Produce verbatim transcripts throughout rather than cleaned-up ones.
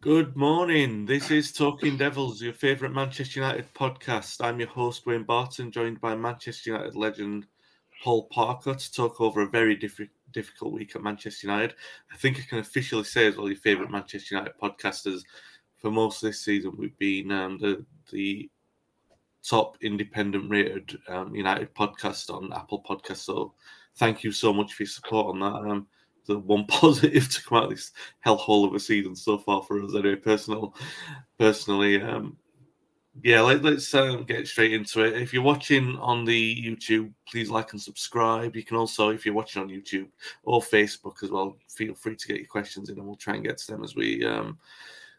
Good morning. This is Talking Devils, your favourite Manchester United podcast. I'm your host, Wayne Barton, joined by Manchester United legend Paul Parker to talk over a very diff- difficult week at Manchester United. I think I can officially say as well your favourite Manchester United podcasters. For most of this season, we've been um, the, the top independent rated um, United podcast on Apple Podcasts. So thank you so much for your support on that. Um, The one positive to come out of this hellhole of a season so far for us, anyway. Personal, personally, um, yeah. Let, let's um, get straight into it. If you're watching on the YouTube, please like and subscribe. You can also, if you're watching on YouTube or Facebook as well, feel free to get your questions in, and we'll try and get to them as we um,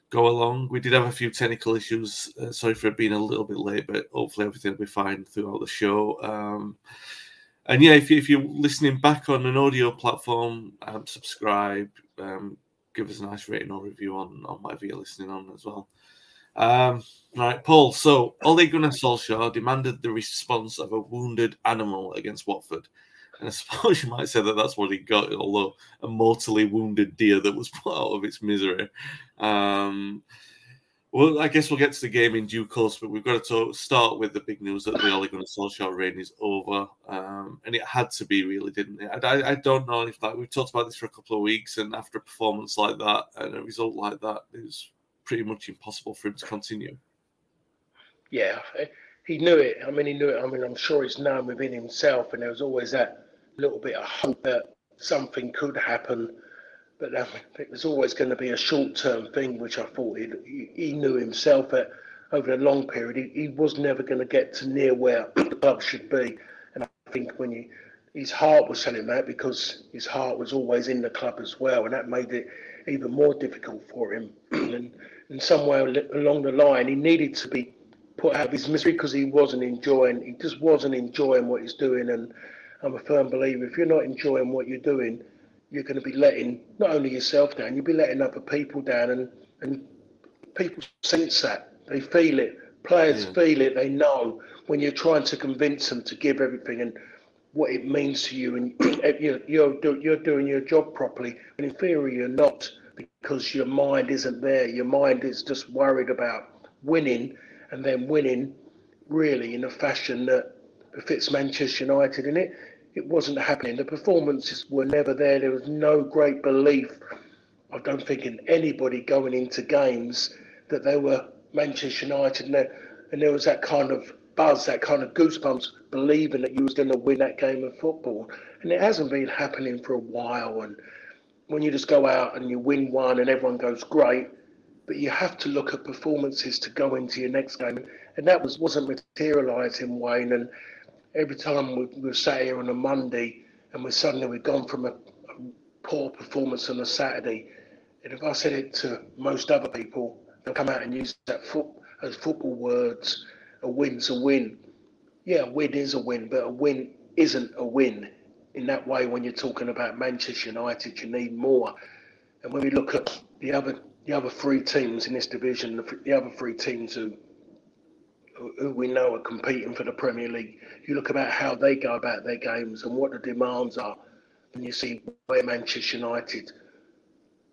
go along. We did have a few technical issues. Uh, sorry for being a little bit late, but hopefully everything will be fine throughout the show. Um, And yeah, if, you, if you're listening back on an audio platform, um, subscribe, um, give us a nice rating or review on, on whatever you're listening on as well. Um, right, Paul. So, Ole Gunnar Solskjaer demanded the response of a wounded animal against Watford. And I suppose you might say that that's what he got, although a mortally wounded deer that was put out of its misery. Um Well, I guess we'll get to the game in due course, but we've got to talk, start with the big news that the Ole Gunnar Solskjaer reign is over. Um, and it had to be, really, didn't it? I, I don't know if, like, we've talked about this for a couple of weeks, and after a performance like that and a result like that, it was pretty much impossible for him to continue. Yeah, he knew it. I mean, he knew it. I mean, I'm sure it's known within himself, and there was always that little bit of hope that something could happen. But um, it was always going to be a short-term thing, which I thought he, he knew himself that over a long period, he, he was never going to get to near where the club should be. And I think when you, his heart was telling him that, because his heart was always in the club as well, and that made it even more difficult for him. And, and somewhere along the line, he needed to be put out of his misery because he wasn't enjoying, he just wasn't enjoying what he's doing. And I'm a firm believer, if you're not enjoying what you're doing, you're going to be letting not only yourself down, you'll be letting other people down, and, and people sense that. They feel it. Players yeah. feel it. They know when you're trying to convince them to give everything and what it means to you, and you're, you're, do, you're doing your job properly, but in theory you're not, because your mind isn't there. Your mind is just worried about winning, and then winning really in a fashion that fits Manchester United in it. It wasn't happening. The performances were never there. There was no great belief, I don't think, in anybody going into games that they were Manchester United. And there, and there was that kind of buzz, that kind of goosebumps, believing that you was going to win that game of football. And it hasn't been happening for a while. And when you just go out and you win one and everyone goes great, but you have to look at performances to go into your next game. And that was, wasn't materialising, Wayne. And every time we, we're sat here on a Monday and we're suddenly we've gone from a, a poor performance on a Saturday, and if I said it to most other people, they'll come out and use that foot, as football words, a win's a win. Yeah, a win is a win, but a win isn't a win. In that way, when you're talking about Manchester United, you need more. And when we look at the other the other three teams in this division, the, the other three teams who who we know are competing for the Premier League, you look about how they go about their games and what the demands are, and you see where Manchester United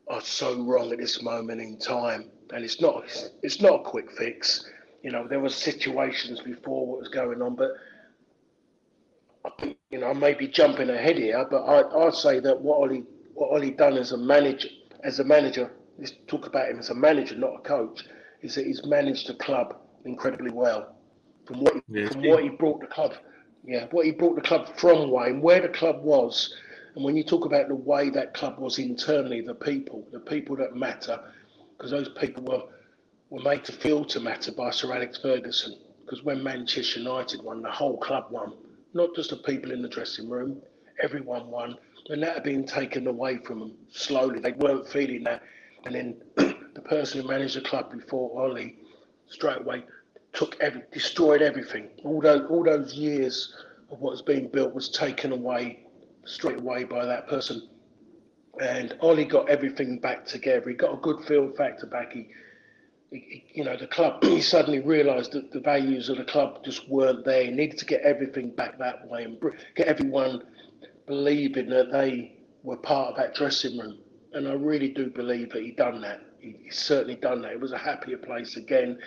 are so wrong at this moment in time. and it's not it's not a quick fix. You know, there were situations before what was going on, but you know, I may be jumping ahead here, but I, I'd say that what Ollie what Ollie done as a manager, as a manager, let's talk about him as a manager, not a coach, is that he's managed the club incredibly well. From what yeah, from yeah. what he brought the club, yeah, what he brought the club from Wayne, where the club was, and when you talk about the way that club was internally, the people, the people that matter, because those people were were made to feel to matter by Sir Alex Ferguson. Because when Manchester United won, the whole club won. Not just the people in the dressing room, everyone won. And that had been taken away from them slowly. They weren't feeling that. And then the person who managed the club before Ollie, straight away, took every, destroyed everything. All those, all those years of what was being built was taken away straight away by that person. And Ollie got everything back together. He got a good feel factor back. He, You know, the club, he suddenly realised that the values of the club just weren't there. He needed to get everything back that way and get everyone believing that they were part of that dressing room. And I really do believe that he done that. He, he certainly done that. It was a happier place again.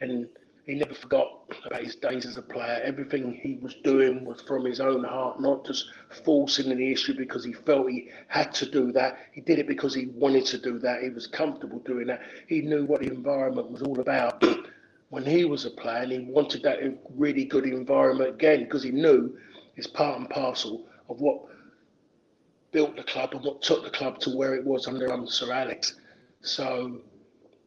And he never forgot about his days as a player. Everything he was doing was from his own heart, not just forcing the issue because he felt he had to do that. He did it because he wanted to do that. He was comfortable doing that. He knew what the environment was all about when he was a player, and he wanted that really good environment again because he knew it's part and parcel of what built the club and what took the club to where it was under Sir Alex. So...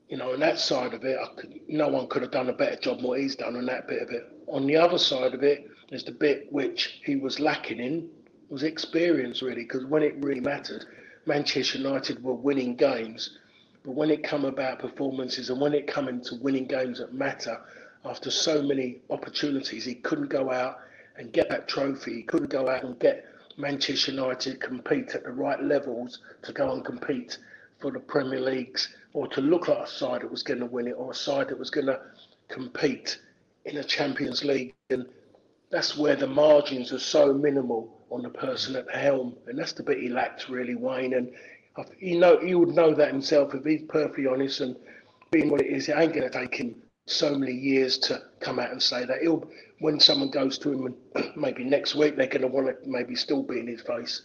You know, on that side of it, I could, no one could have done a better job than what he's done on that bit of it. On the other side of it, there's the bit which he was lacking in, was experience, really, because when it really mattered, Manchester United were winning games. But when it come about performances and when it come into winning games that matter, after so many opportunities, he couldn't go out and get that trophy. He couldn't go out and get Manchester United compete at the right levels to go and compete for the Premier Leagues, or to look at a side that was going to win it, or a side that was going to compete in a Champions League. And that's where the margins are so minimal on the person at the helm. And that's the bit he lacked, really, Wayne. And you know, he would know that himself if he's perfectly honest. And being what it is, it ain't going to take him so many years to come out and say that. He'll, when someone goes to him, and maybe next week, they're going to want to maybe still be in his face.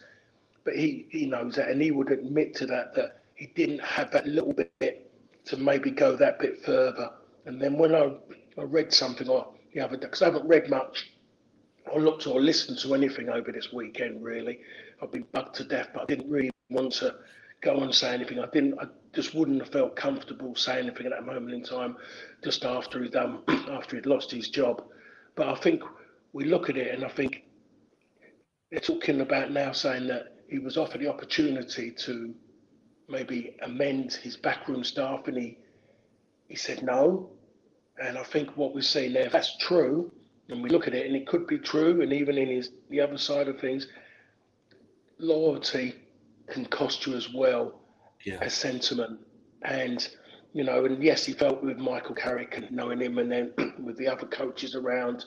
But he, he knows that, and he would admit to that, that he didn't have that little bit to maybe go that bit further. And then when I, I read something or the other day, because I haven't read much or looked or listened to anything over this weekend, really. I've been bugged to death, but I didn't really want to go and say anything. I didn't. I just wouldn't have felt comfortable saying anything at that moment in time, just after he'd um, after he'd lost his job. But I think we look at it and I think they're talking about now saying that he was offered the opportunity to maybe amend his backroom staff, and he he said no. And I think what we're seeing there, if that's true, and we look at it, and it could be true, and even in his the other side of things, loyalty can cost you as well yeah. as sentiment. And, you know, and yes, he felt with Michael Carrick and knowing him, and then with the other coaches around,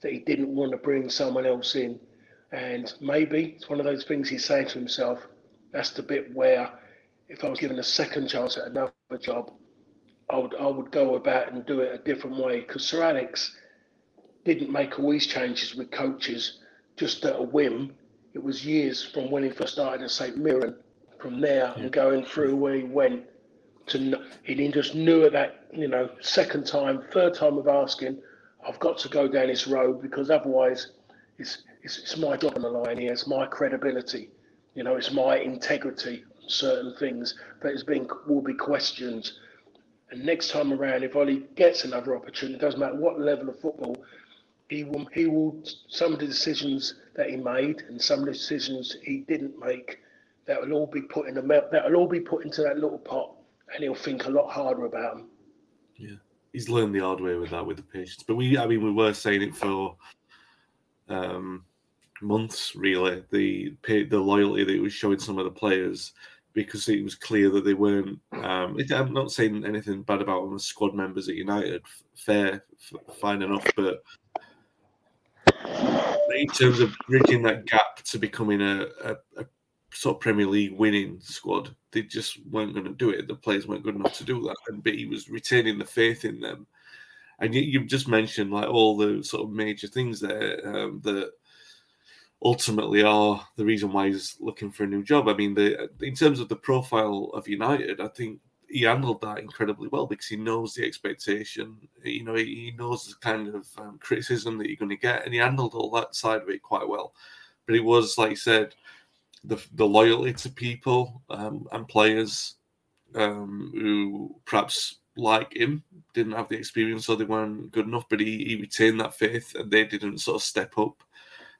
that he didn't want to bring someone else in. And maybe it's one of those things he's saying to himself, that's the bit where, if I was given a second chance at another job, I would I would go about and do it a different way. Because Sir Alex didn't make all these changes with coaches just at a whim. It was years from when he first started at Saint Mirren, from there yeah. and going through where he went to, and he just knew at that, you know, second time, third time of asking, I've got to go down this road because otherwise, it's it's, it's my job on the line here. It's my credibility, you know, it's my integrity. Certain things that is being will be questioned, and next time around, if Ollie gets another opportunity, it doesn't matter what level of football, he will he will some of the decisions that he made and some of the decisions he didn't make, that will all be put in the that will all be put into that little pot, and he'll think a lot harder about them. Yeah, he's learned the hard way with that, with the patience. But we, I mean, we were saying it for um, months, really. The the loyalty that he was showing some of the players. Because it was clear that they weren't. Um, I'm not saying anything bad about them as squad members at United. Fair, fine enough. But in terms of bridging that gap to becoming a, a, a sort of Premier League winning squad. They just weren't going to do it. The players weren't good enough to do that. And but he was retaining the faith in them. And you, you've just mentioned like all the sort of major things there um, that ultimately are the reason why he's looking for a new job. I mean, the in terms of the profile of United, I think he handled that incredibly well because he knows the expectation. You know, he knows the kind of um, criticism that you're going to get, and he handled all that side of it quite well. But it was, like you said, the the loyalty to people um, and players um, who perhaps like him didn't have the experience or they weren't good enough, but he, he retained that faith and they didn't sort of step up.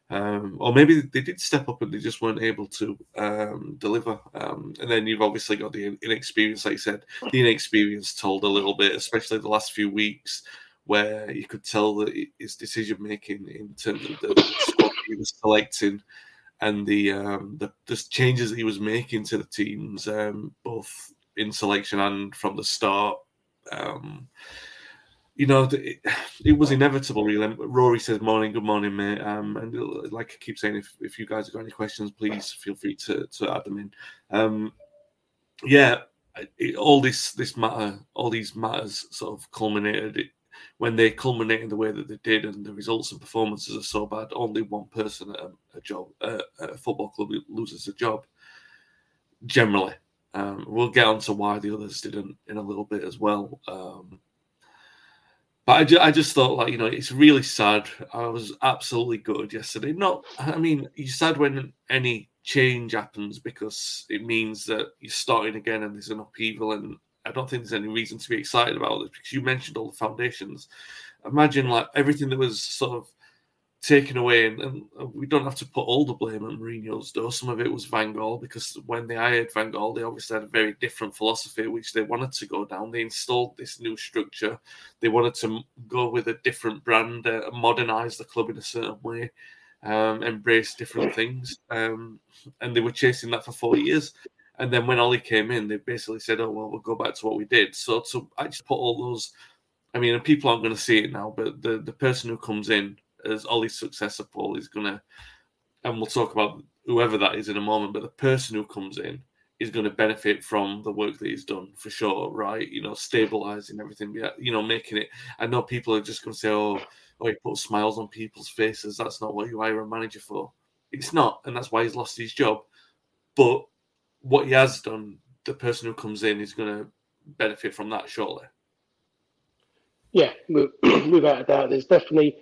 Um, or maybe they did step up and they just weren't able to um, deliver. Um, and then you've obviously got the inexperience, like I said, the inexperience told a little bit, especially the last few weeks where you could tell that his decision-making in terms of the squad he was selecting and the, um, the the changes that he was making to the teams, um, both in selection and from the start. Um, you know, it, it was inevitable, really. Rory says, morning, good morning, mate. Um, and like I keep saying, if, if you guys have got any questions, please feel free to, to add them in. Um, yeah, it, all this this matter, all these matters sort of culminated. It, when they culminate in the way that they did and the results and performances are so bad, only one person at a, a job, uh, at a football club loses a job, generally. Um, we'll get on to why the others didn't in a little bit as well. Um But I, ju- I just thought, like, you know, it's really sad. I was absolutely gutted yesterday. Not, I mean, you're sad when any change happens because it means that you're starting again and there's an upheaval. And I don't think there's any reason to be excited about this because you mentioned all the foundations. Imagine, like, everything that was sort of taken away. And, and we don't have to put all the blame on Mourinho's door. Some of it was Van Gaal because when they hired Van Gaal, they obviously had a very different philosophy, which they wanted to go down. They installed this new structure. They wanted to go with a different brand, uh, modernise the club in a certain way, um, embrace different things. Um, and they were chasing that for four years. And then when Ole came in, they basically said, oh, well, we'll go back to what we did. So to actually put all those, I mean, and people aren't going to see it now, but the, the person who comes in, as Ole's successor, Paul, is going to, and we'll talk about whoever that is in a moment, but the person who comes in is going to benefit from the work that he's done, for sure, right? You know, stabilising everything, you know, making it. I know people are just going to say, oh, oh, he puts smiles on people's faces. That's not what you hire a manager for. It's not, and that's why he's lost his job. But what he has done, the person who comes in is going to benefit from that, surely. Yeah, without a doubt, there's definitely...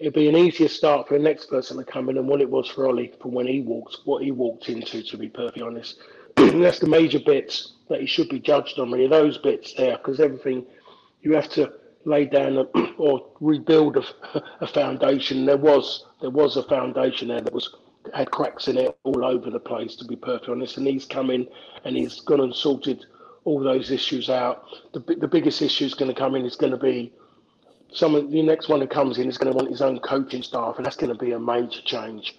It'd be an easier start for the next person to come in than what it was for Ole from when he walked, what he walked into, to be perfectly honest. And that's the major bits that he should be judged on, really, those bits there, because everything, you have to lay down a, or rebuild a, a foundation. There was there was a foundation there that was had cracks in it all over the place, to be perfectly honest. And he's come in and he's gone and sorted all those issues out. The, the biggest issue is going to come in is going to be Someone, the next one who comes in is going to want his own coaching staff, and that's going to be a major change.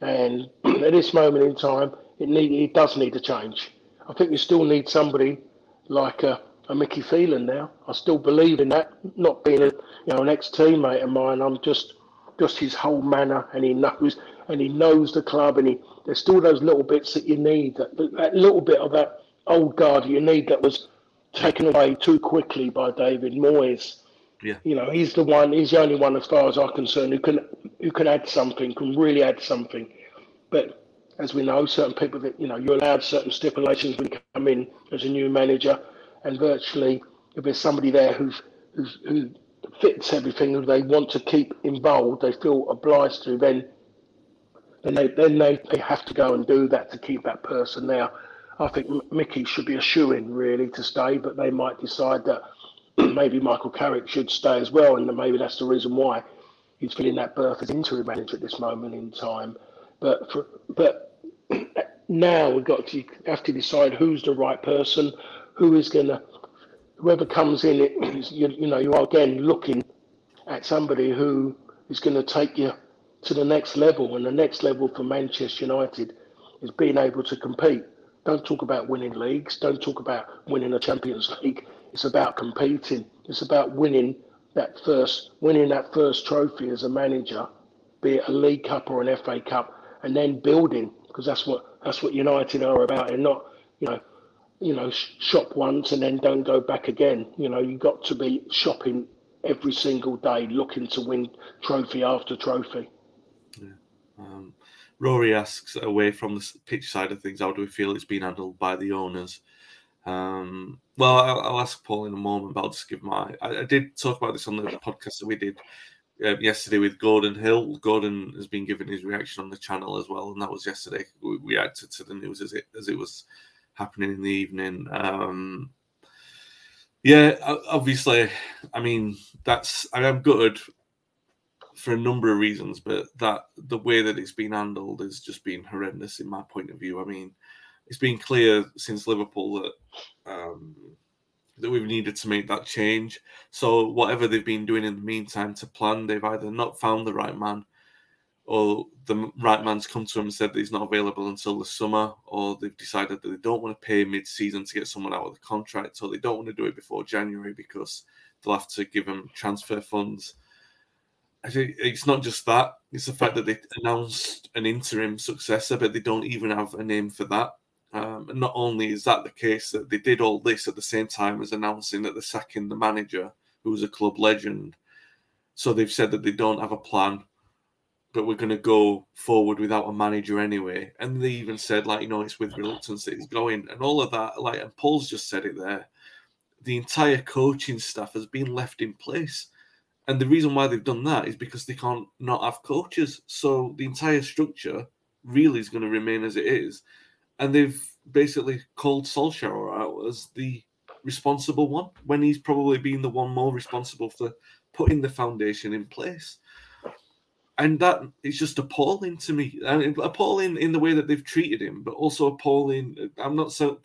And at this moment in time, it need it does need a change. I think we still need somebody like a, a Mickey Phelan now. I still believe in that, not being a, you know, an ex-teammate of mine. I'm just just his whole manner, and he knows and he knows the club, and he, there's still those little bits that you need, that, that little bit of that old guard you need that was taken away too quickly by David Moyes. Yeah, you know, he's the one. He's the only one, as far as I'm concerned, who can who can add something, can really add something. But as we know, certain people that you know, you're allowed certain stipulations when you come in as a new manager, and virtually if there's somebody there who who fits everything, who they want to keep involved, they feel obliged to. Then, then they then they, they have to go and do that to keep that person there. I think Mickey should be a shoo-in really to stay, but they might decide that maybe Michael Carrick should stay as well, and maybe that's the reason why he's filling that berth as interim manager at this moment in time. But for, but now we've got to have to decide who's the right person, who is going to, whoever comes in, it, you, you know, you are again looking at somebody who is going to take you to the next level, and the next level for Manchester United is being able to compete. Don't talk about winning leagues, don't talk about winning a Champions League. It's about competing. It's about winning that first, winning that first trophy as a manager, be it a League Cup or an F A Cup, and then building, because that's what That's what United are about, and not, you know, you know, shop once and then don't go back again. You know, you got to be shopping every single day, looking to win trophy after trophy. Yeah. Um, Rory asks, away from the pitch side of things, how do we feel it's been handled by the owners? Um, well, I'll, I'll ask Paul in a moment, but I'll just give my... I, I did talk about this on the podcast that we did uh, yesterday with Gordon Hill. Gordon has been giving his reaction on the channel as well, and that was yesterday. We reacted to the news as it as it was happening in the evening. Um, yeah, obviously, I mean, that's... I am gutted for a number of reasons, but that the way that it's been handled has just been horrendous in my point of view. I mean, it's been clear since Liverpool that um, that we've needed to make that change. So whatever they've been doing in the meantime to plan, they've either not found the right man, or the right man's come to him and said that he's not available until the summer, or they've decided that they don't want to pay mid-season to get someone out of the contract, or they don't want to do it before January because they'll have to give them transfer funds. It's not just that. It's the fact that they announced an interim successor, but they don't even have a name for that. Um, and not only is that the case, that they did all this at the same time as announcing that they're sacking the manager, who was a club legend. So they've said that they don't have a plan, but we're going to go forward without a manager anyway. And they even said, like, you know, it's with reluctance that he's going. And all of that, like, and Paul's just said it there, the entire coaching staff has been left in place. And the reason why they've done that is because they can't not have coaches. So the entire structure really is going to remain as it is. And they've basically called Solskjaer out as the responsible one, when he's probably been the one more responsible for putting the foundation in place. And that is just appalling to me. I mean, appalling in the way that they've treated him, but also appalling. I'm not so...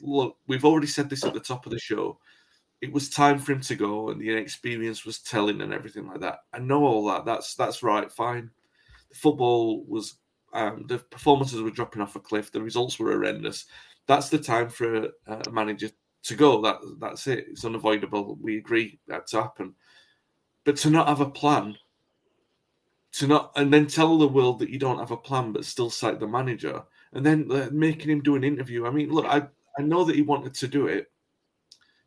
Look, we've already said this at the top of the show. It was time for him to go, and the inexperience was telling and everything like that. I know all that. That's that's right, fine. The football was... Um, the performances were dropping off a cliff. The results were horrendous. That's the time for a, a manager to go. That That's it. It's unavoidable. We agree that to happen. But to not have a plan, to not... And then tell the world that you don't have a plan, but still sack the manager. And then uh, making him do an interview. I mean, look, I, I know that he wanted to do it,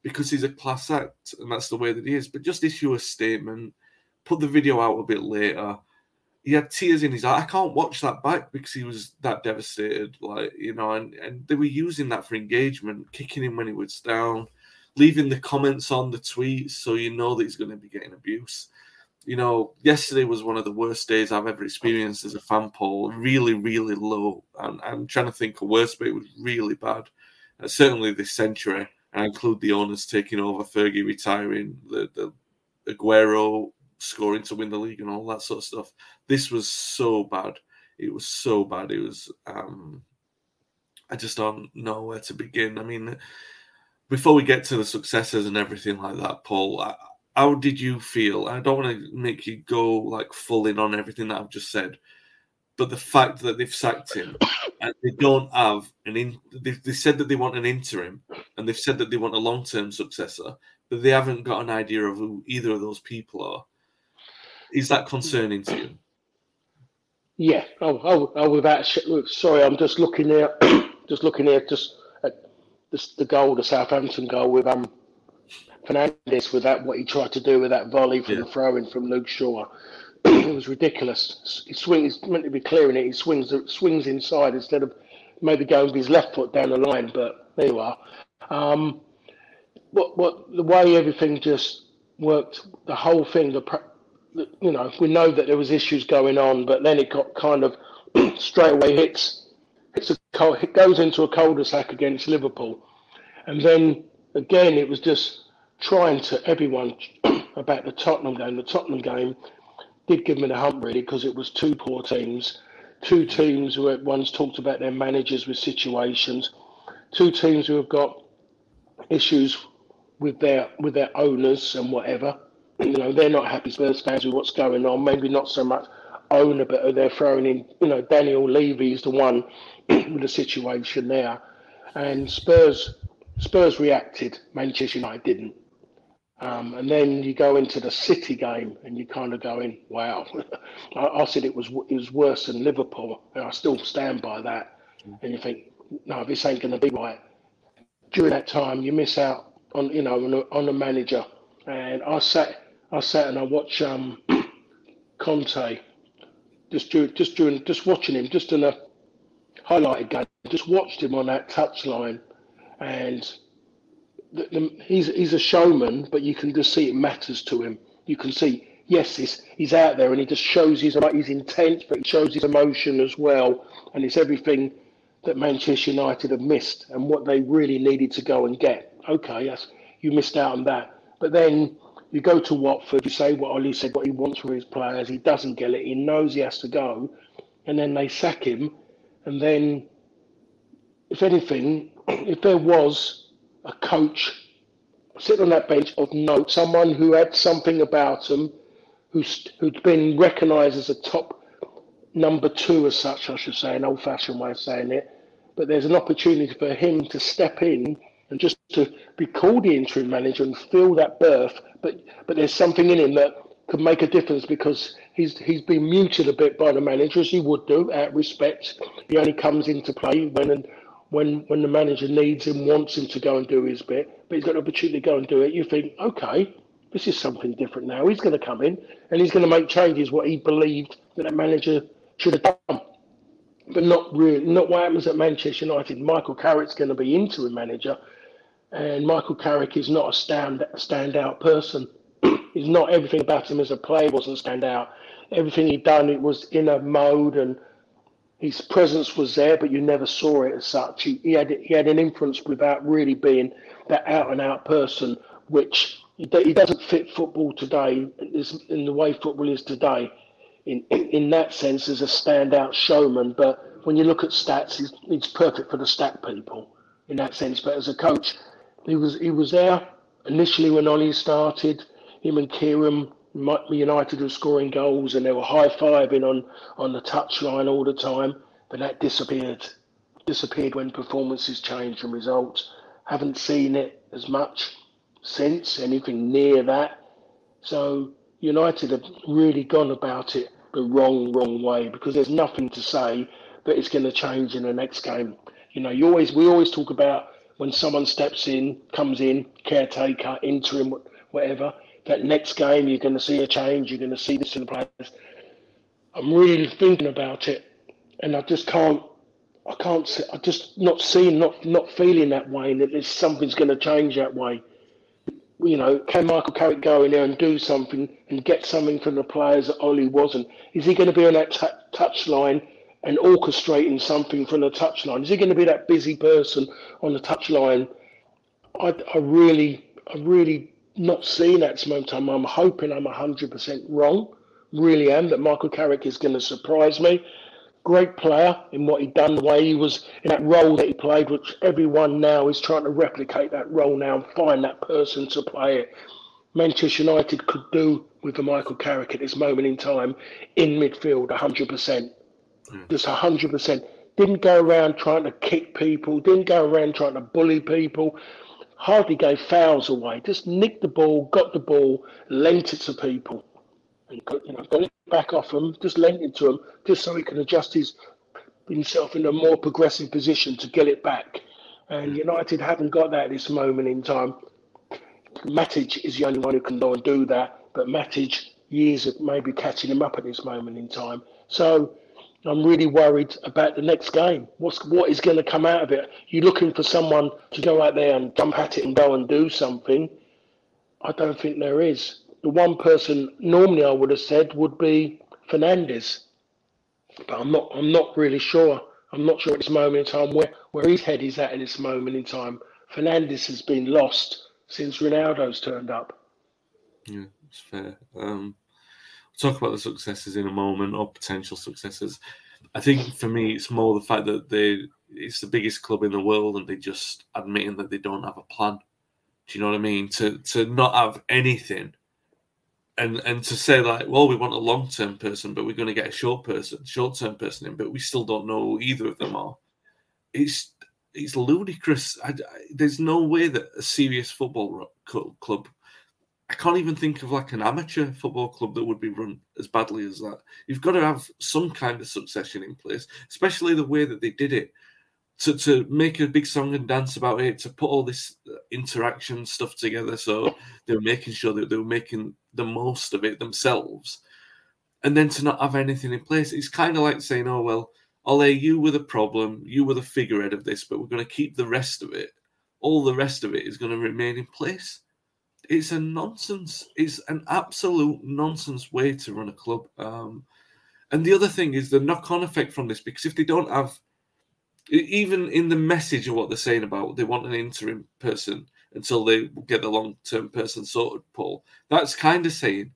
because he's a class act, and that's the way that he is. But just issue a statement, put the video out a bit later. He had tears in his eye. I can't watch that back because he was that devastated, like, you know, and, and they were using that for engagement, kicking him when he was down, leaving the comments on the tweets so you know that he's going to be getting abuse. You know, yesterday was one of the worst days I've ever experienced as a fan, poll. Really, really low. And I'm trying to think of worse, but it was really bad. Uh, certainly this century. I include the owners taking over, Fergie retiring, the, the Aguero scoring to win the league and all that sort of stuff. This was so bad. It was so bad. It was, um, I just don't know where to begin. I mean, before we get to the successes and everything like that, Paul, how did you feel? I don't want to make you go like full in on everything that I've just said, but the fact that they've sacked him and they don't have an in, they, they said that they want an interim, and they've said that they want a long-term successor, but they haven't got an idea of who either of those people are. Is that concerning to you? Yeah. Oh, oh, oh without sorry, I'm just looking here, just looking here, just at this, the goal, the Southampton goal with um Fernandes, with that, what he tried to do with that volley from yeah. the throw-in from Luke Shaw. It was ridiculous. He swings, he's meant to be clearing it. He swings, swings inside instead of maybe going with his left foot down the line. But there you are. Um, what, what the way everything just worked, the whole thing. The, you know, we know that there was issues going on, but then it got kind of straight away hits. It's a it goes into a cul-de-sac against Liverpool, and then again it was just trying to everyone about the Tottenham game. The Tottenham game did give me the hump, really, because it was two poor teams, two teams who one's talked about their managers with situations, two teams who have got issues with their with their owners and whatever. You know, they're not happy Spurs fans with what's going on. Maybe not so much owner, but they're throwing in, you know, Daniel Levy's the one with the situation there. And Spurs Spurs reacted, Manchester United didn't. Um, and then you go into the City game, and you're kind of going, "Wow!" I, I said it was it was worse than Liverpool, and I still stand by that. and you think, no, this ain't going to be right. During that time, you miss out on, you know, on a, on a manager. And I sat, I sat and I watched um, Conte, just do, just doing, just watching him, just in a highlighted game. Just watched him on that touchline, and the, the, he's he's a showman, but you can just see it matters to him. You can see, yes, he's he's out there, and he just shows his his intent, but he shows his emotion as well, and it's everything that Manchester United have missed and what they really needed to go and get. Okay, yes, you missed out on that. But then you go to Watford, you say what Ole said, what he wants for his players. He doesn't get it. He knows he has to go. And then they sack him. And then, if anything, if there was a coach sitting on that bench of note, someone who had something about them, who's, who'd been recognised as a top number two as such, I should say, an old-fashioned way of saying it. But there's an opportunity for him to step in and just to be called the interim manager and fill that berth, but but there's something in him that could make a difference, because he's he's been muted a bit by the manager, as he would do, out of respect. He only comes into play when when when the manager needs him, wants him to go and do his bit. But he's got an opportunity to go and do it. You think, okay, this is something different now. He's going to come in and he's going to make changes what he believed that that manager should have done. But not really, not what happens at Manchester United. Michael Carrick's going to be interim manager, and Michael Carrick is not a stand standout person. It's not everything about him as a player wasn't stand out. Everything he'd done, it was in a mode, and his presence was there, but you never saw it as such. He, he had he had an influence without really being that out and out person, which he, he doesn't fit football today. In the way football is today, in in that sense, as a standout showman. But when you look at stats, he's, he's perfect for the stat people in that sense. But as a coach, He was he was there initially when Ole started. Him and Kieran, United were scoring goals, and they were high-fiving on, on the touchline all the time. But that disappeared. Disappeared when performances changed and results. Haven't seen it as much since, anything near that. So United have really gone about it the wrong, wrong way, because there's nothing to say that it's going to change in the next game. You know, you always we always talk about when someone steps in, comes in, caretaker, interim, whatever, that next game you're going to see a change, you're going to see this in the players. I'm really thinking about it, and I just can't, I can't, I just not seeing, not not feeling that way, and that there's something's going to change that way. You know, can Michael Carrick go in there and do something and get something from the players that Ole wasn't? Is he going to be on that t- touchline and orchestrating something from the touchline? Is he going to be that busy person on the touchline? I, I really, I really not seeing that at this moment. I'm hoping I'm one hundred percent wrong. Really am, that Michael Carrick is going to surprise me. Great player in what he done, the way he was in that role that he played, which everyone now is trying to replicate that role now and find that person to play it. Manchester United could do with the Michael Carrick at this moment in time in midfield, one hundred percent. Just one hundred percent. Didn't go around trying to kick people. Didn't go around trying to bully people. Hardly gave fouls away. Just nicked the ball, got the ball, lent it to people. And got, you know, got it back off them, just lent it to them, just so he can adjust his, himself in a more progressive position to get it back. And United haven't got that at this moment in time. Matic is the only one who can go and do that. But Matic, years of maybe catching him up at this moment in time. So I'm really worried about the next game. What's what is going to come out of it? You're looking for someone to go out there and jump at it and go and do something. I don't think there is. The one person normally I would have said would be Fernandes, but I'm not. I'm not really sure. I'm not sure at this moment in time where, where his head is at at this moment in time. Fernandes has been lost since Ronaldo's turned up. Yeah, it's fair. Um... Talk about the successes in a moment, or potential successes. I think for me, it's more the fact that they it's the biggest club in the world, and they just admitting that they don't have a plan. Do you know what I mean? To to not have anything, and and to say like, well, we want a long term person, but we're going to get a short person, short term person in, but we still don't know who either of them are. It's it's ludicrous. I, I, there's no way that a serious football club. I can't even think of like an amateur football club that would be run as badly as that. You've got to have some kind of succession in place, especially the way that they did it. to, to make a big song and dance about it, to put all this interaction stuff together. So they were making sure that they were making the most of it themselves. And then to not have anything in place, it's kind of like saying, oh, well, Ole, you were the problem, you were the figurehead of this, but we're going to keep the rest of it. All the rest of it is going to remain in place. It's a nonsense. It's an absolute nonsense way to run a club. Um, and the other thing is the knock-on effect from this, because if they don't have, even in the message of what they're saying about they want an interim person until they get the long-term person sorted, Paul, that's kind of saying,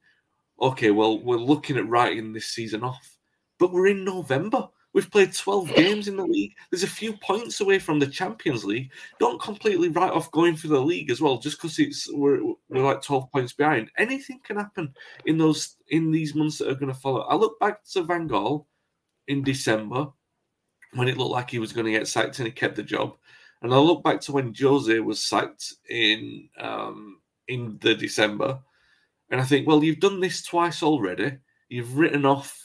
okay, well, we're looking at writing this season off, but we're in November. We've played twelve games in the league. There's a few points away from the Champions League. Don't completely write off going for the league as well, just because it's we're, we're like twelve points behind. Anything can happen in those in these months that are going to follow. I look back to Van Gaal in December when it looked like he was going to get sacked and he kept the job, and I look back to when Jose was sacked in um, in the December, and I think, well, you've done this twice already. You've written off.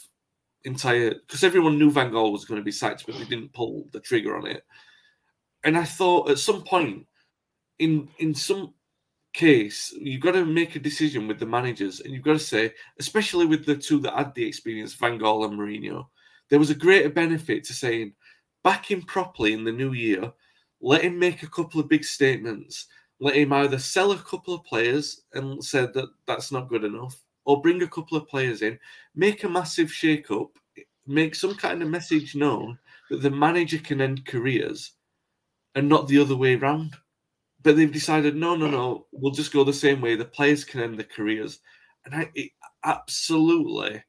Entire, because everyone knew Van Gaal was going to be sacked, but they didn't pull the trigger on it. And I thought at some point, in in some case, you've got to make a decision with the managers, and you've got to say, especially with the two that had the experience, Van Gaal and Mourinho, there was a greater benefit to saying, back him properly in the new year, let him make a couple of big statements, let him either sell a couple of players and said that that's not good enough, or bring a couple of players in, make a massive shake-up, make some kind of message known that the manager can end careers and not the other way around. But they've decided, no, no, no, we'll just go the same way. The players can end their careers. And I it, absolutely,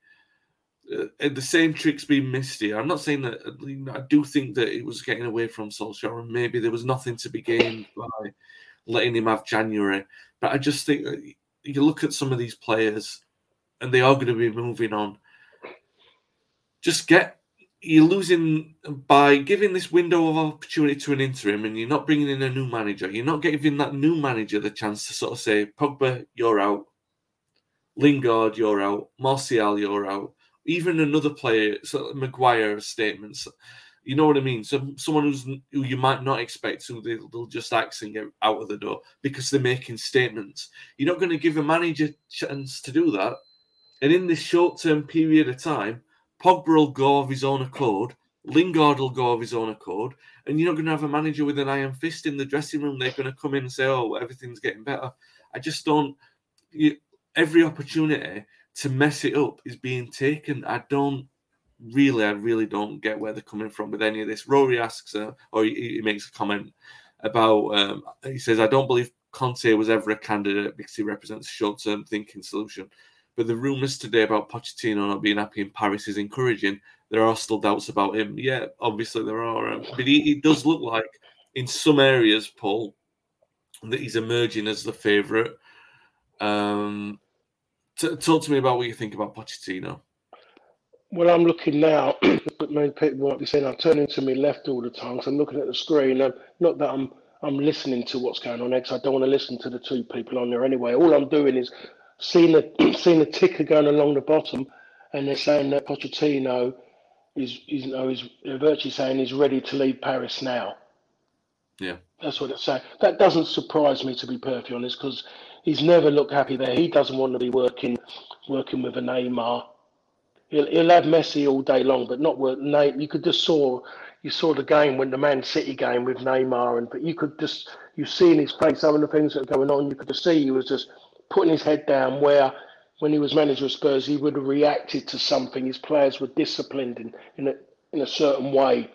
uh, the same trick's been missed here. I'm not saying that, you know, I do think that it was getting away from Solskjaer, and maybe there was nothing to be gained by letting him have January. But I just think that you look at some of these players, and they are going to be moving on. Just get, you're losing by giving this window of opportunity to an interim, and you're not bringing in a new manager. You're not giving that new manager the chance to sort of say, Pogba, you're out. Lingard, you're out. Martial, you're out. Even another player, so Maguire statements. You know what I mean? So someone who's who you might not expect, who they, they'll just axe and get out of the door because they're making statements. You're not going to give a manager chance to do that. And in this short-term period of time, Pogba will go of his own accord, Lingard will go of his own accord, and you're not going to have a manager with an iron fist in the dressing room. They're going to come in and say, oh, everything's getting better. I just don't... You, every opportunity to mess it up is being taken. I don't... Really, I really don't get where they're coming from with any of this. Rory asks, uh, or he, he makes a comment about, um, he says, I don't believe Conte was ever a candidate because he represents a short-term thinking solution. But the rumours today about Pochettino not being happy in Paris is encouraging. There are still doubts about him. Yeah, obviously there are. Um, but he, he does look like, in some areas, Paul, that he's emerging as the favourite. Um, t- talk to me about what you think about Pochettino. Well, I'm looking now at many people might be saying I'm turning to my left all the time, so I'm looking at the screen. And not that I'm I'm listening to what's going on next. I don't want to listen to the two people on there anyway. All I'm doing is seeing the seeing the ticker going along the bottom, and they're saying that Pochettino is is you know, is virtually saying he's ready to leave Paris now. Yeah, that's what it's saying. That doesn't surprise me, to be perfectly honest, because he's never looked happy there. He doesn't want to be working working with a Neymar. He'll, he'll have Messi all day long, but not with Neymar. You could just saw you saw the game when the Man City game with Neymar, and but you could just you see in his face some of the things that are going on. You could just see he was just putting his head down. Where when he was manager of Spurs, he would have reacted to something. His players were disciplined in in a, in a certain way,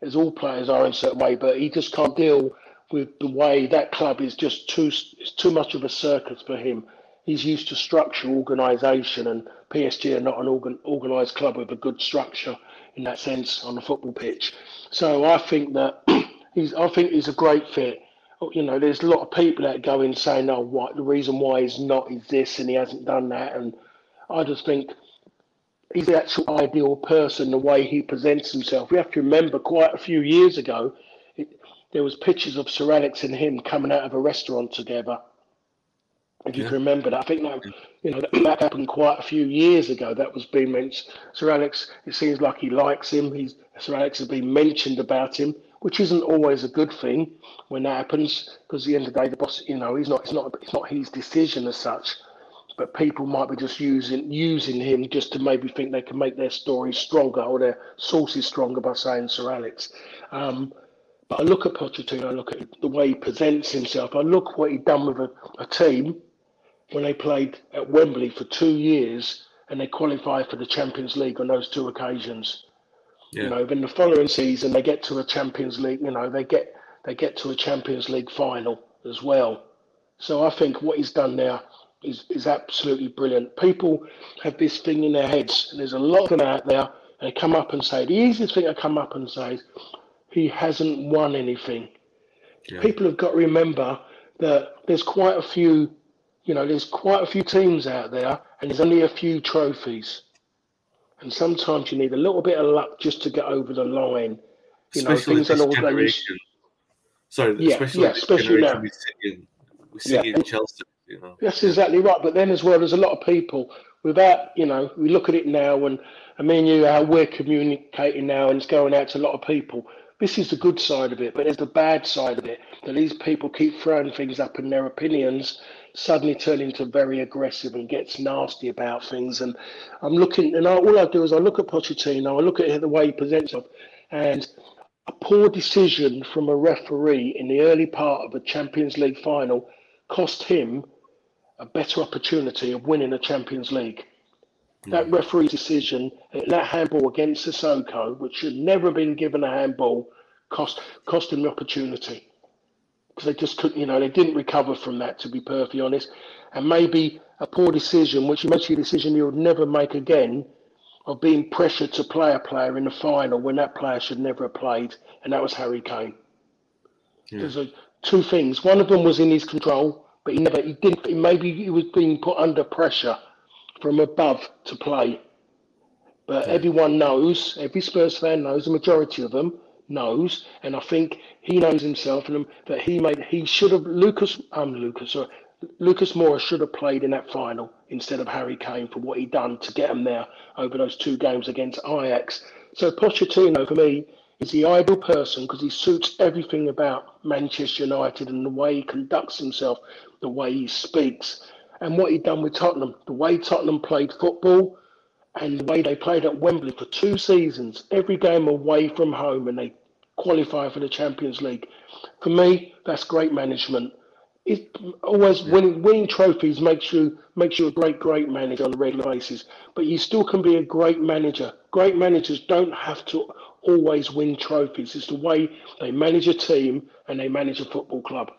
as all players are in a certain way. But he just can't deal with the way that club is just too it's too much of a circus for him. He's used to structure, organisation, and P S G are not an organ, organised club with a good structure in that sense on the football pitch. So I think that he's I think he's a great fit. You know, there's a lot of people that go in saying, "Oh, what the reason why he's not is this, and he hasn't done that." And I just think he's the actual ideal person. The way he presents himself, we have to remember quite a few years ago, it, there was pictures of Sir Alex and him coming out of a restaurant together. If you yeah. can remember that, I think that you know that, that happened quite a few years ago. That was being mentioned. Sir Alex, it seems like he likes him. He's Sir Alex has been mentioned about him which isn't always a good thing when that happens, because at the end of the day, the boss, you know, he's not, it's not, it's not his decision as such, but people might be just using using him just to maybe think they can make their story stronger or their sources stronger by saying Sir Alex. Um, but I look at Pochettino, I look at the way he presents himself, I look what he'd done with a, a team when they played at Wembley for two years and they qualified for the Champions League on those two occasions. Yeah. You know, then the following season they get to a Champions League, you know, they get they get to a Champions League final as well. So I think what he's done now is, is absolutely brilliant. People have this thing in their heads, and there's a lot of them out there, and they come up and say, the easiest thing to come up and say is, he hasn't won anything. Yeah. People have got to remember that there's quite a few, you know, there's quite a few teams out there, and there's only a few trophies. And sometimes you need a little bit of luck just to get over the line. You especially know, things in this are generation. Sorry, yeah, especially, yeah, especially now. We sit in, we sit yeah. in Chelsea. You know. That's exactly right. But then as well, there's a lot of people without, you know, we look at it now, and I mean, you how we're communicating now, and it's going out to a lot of people. This is the good side of it, but there's the bad side of it, that these people keep throwing things up and their opinions suddenly turn into very aggressive and gets nasty about things. And I'm looking, and I, all I do is I look at Pochettino, I look at the way he presents himself, and a poor decision from a referee in the early part of a Champions League final cost him a better opportunity of winning a Champions League. That referee's decision, that handball against Sissoko, which should never have been given a handball, cost cost him the opportunity. Because they just couldn't, you know, they didn't recover from that, to be perfectly honest. And maybe a poor decision, which makes you a decision you'll never make again, of being pressured to play a player in the final when that player should never have played, and that was Harry Kane. Yeah. There's a, two things. One of them was in his control, but he never, he didn't, maybe he was being put under pressure from above to play. But yeah. everyone knows, every Spurs fan knows, the majority of them knows, and I think he knows himself and that he made, he should have, Lucas, um, Lucas, sorry, Lucas Moura should have played in that final instead of Harry Kane for what he done to get him there over those two games against Ajax. So Pochettino, for me, is the ideal person because he suits everything about Manchester United and the way he conducts himself, the way he speaks, and what he'd done with Tottenham, the way Tottenham played football and the way they played at Wembley for two seasons, every game away from home, and they qualify for the Champions League. For me, that's great management. It always yeah. winning, winning trophies makes you makes you a great, great manager on a regular basis, but you still can be a great manager. Great managers don't have to always win trophies. It's the way they manage a team and they manage a football club.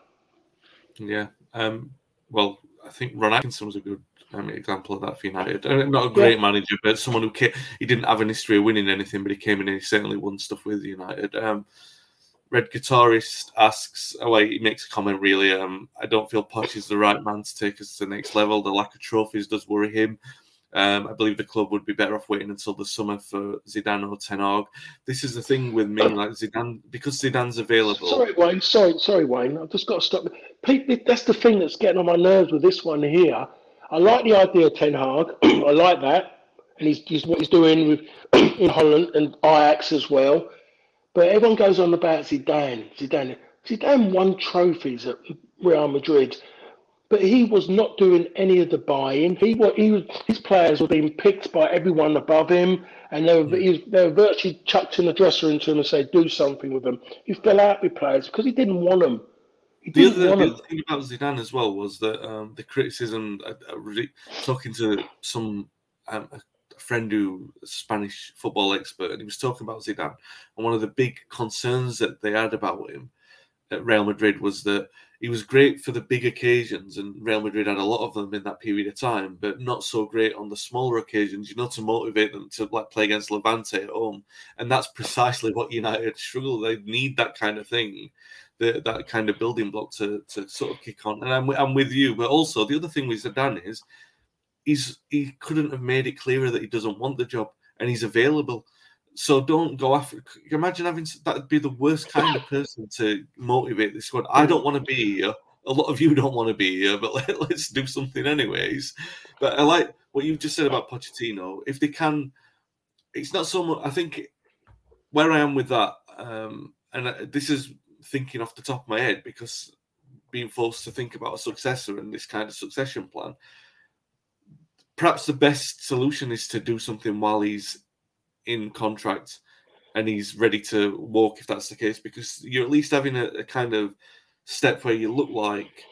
Yeah, um, well, I think Ron Atkinson was a good um, example of that for United. Not a great yeah. manager, but someone who came, he didn't have an history of winning anything, but he came in and he certainly won stuff with United. Um, Red Guitarist asks, oh, wait, he makes a comment really, um, I don't feel Poch is the right man to take us to the next level. The lack of trophies does worry him. Um, I believe the club would be better off waiting until the summer for Zidane or Ten Hag. This is the thing with me, like Zidane, because Zidane's available. Sorry, Wayne. Sorry, sorry, Wayne. I've just got to stop. Pete, that's the thing that's getting on my nerves with this one here. I like the idea of Ten Hag. I like that, and he's, he's what he's doing with in Holland and Ajax as well. But everyone goes on about Zidane. Zidane. Zidane won trophies at Real Madrid. But he was not doing any of the buying. He, he was, his players were being picked by everyone above him, and they were, he was, they were virtually chucked in the dresser into him and said, do something with them. He fell out with players because he didn't want them. He the didn't other, want the them. Other thing about Zidane as well was that um, the criticism, uh, uh, talking to some um, a friend who is a Spanish football expert, and he was talking about Zidane, and one of the big concerns that they had about him at Real Madrid was that he was great for the big occasions, and Real Madrid had a lot of them in that period of time, but not so great on the smaller occasions, you know, to motivate them to like play against Levante at home. And that's precisely what United struggle. They need that kind of thing, the, that kind of building block to, to sort of kick on. And I'm, I'm with you. But also the other thing with Zidane is he's, he couldn't have made it clearer that he doesn't want the job, and he's available. So don't go after. Imagine having that would be the worst kind of person to motivate this squad. I don't want to be here. A lot of you don't want to be here, but let, let's do something anyways. But I like what you've just said about Pochettino. If they can, it's not so much. I think where I am with that, um, and this is thinking off the top of my head because being forced to think about a successor and this kind of succession plan, perhaps the best solution is to do something while he's in contract and he's ready to walk, if that's the case, because you're at least having a, a kind of step where you look like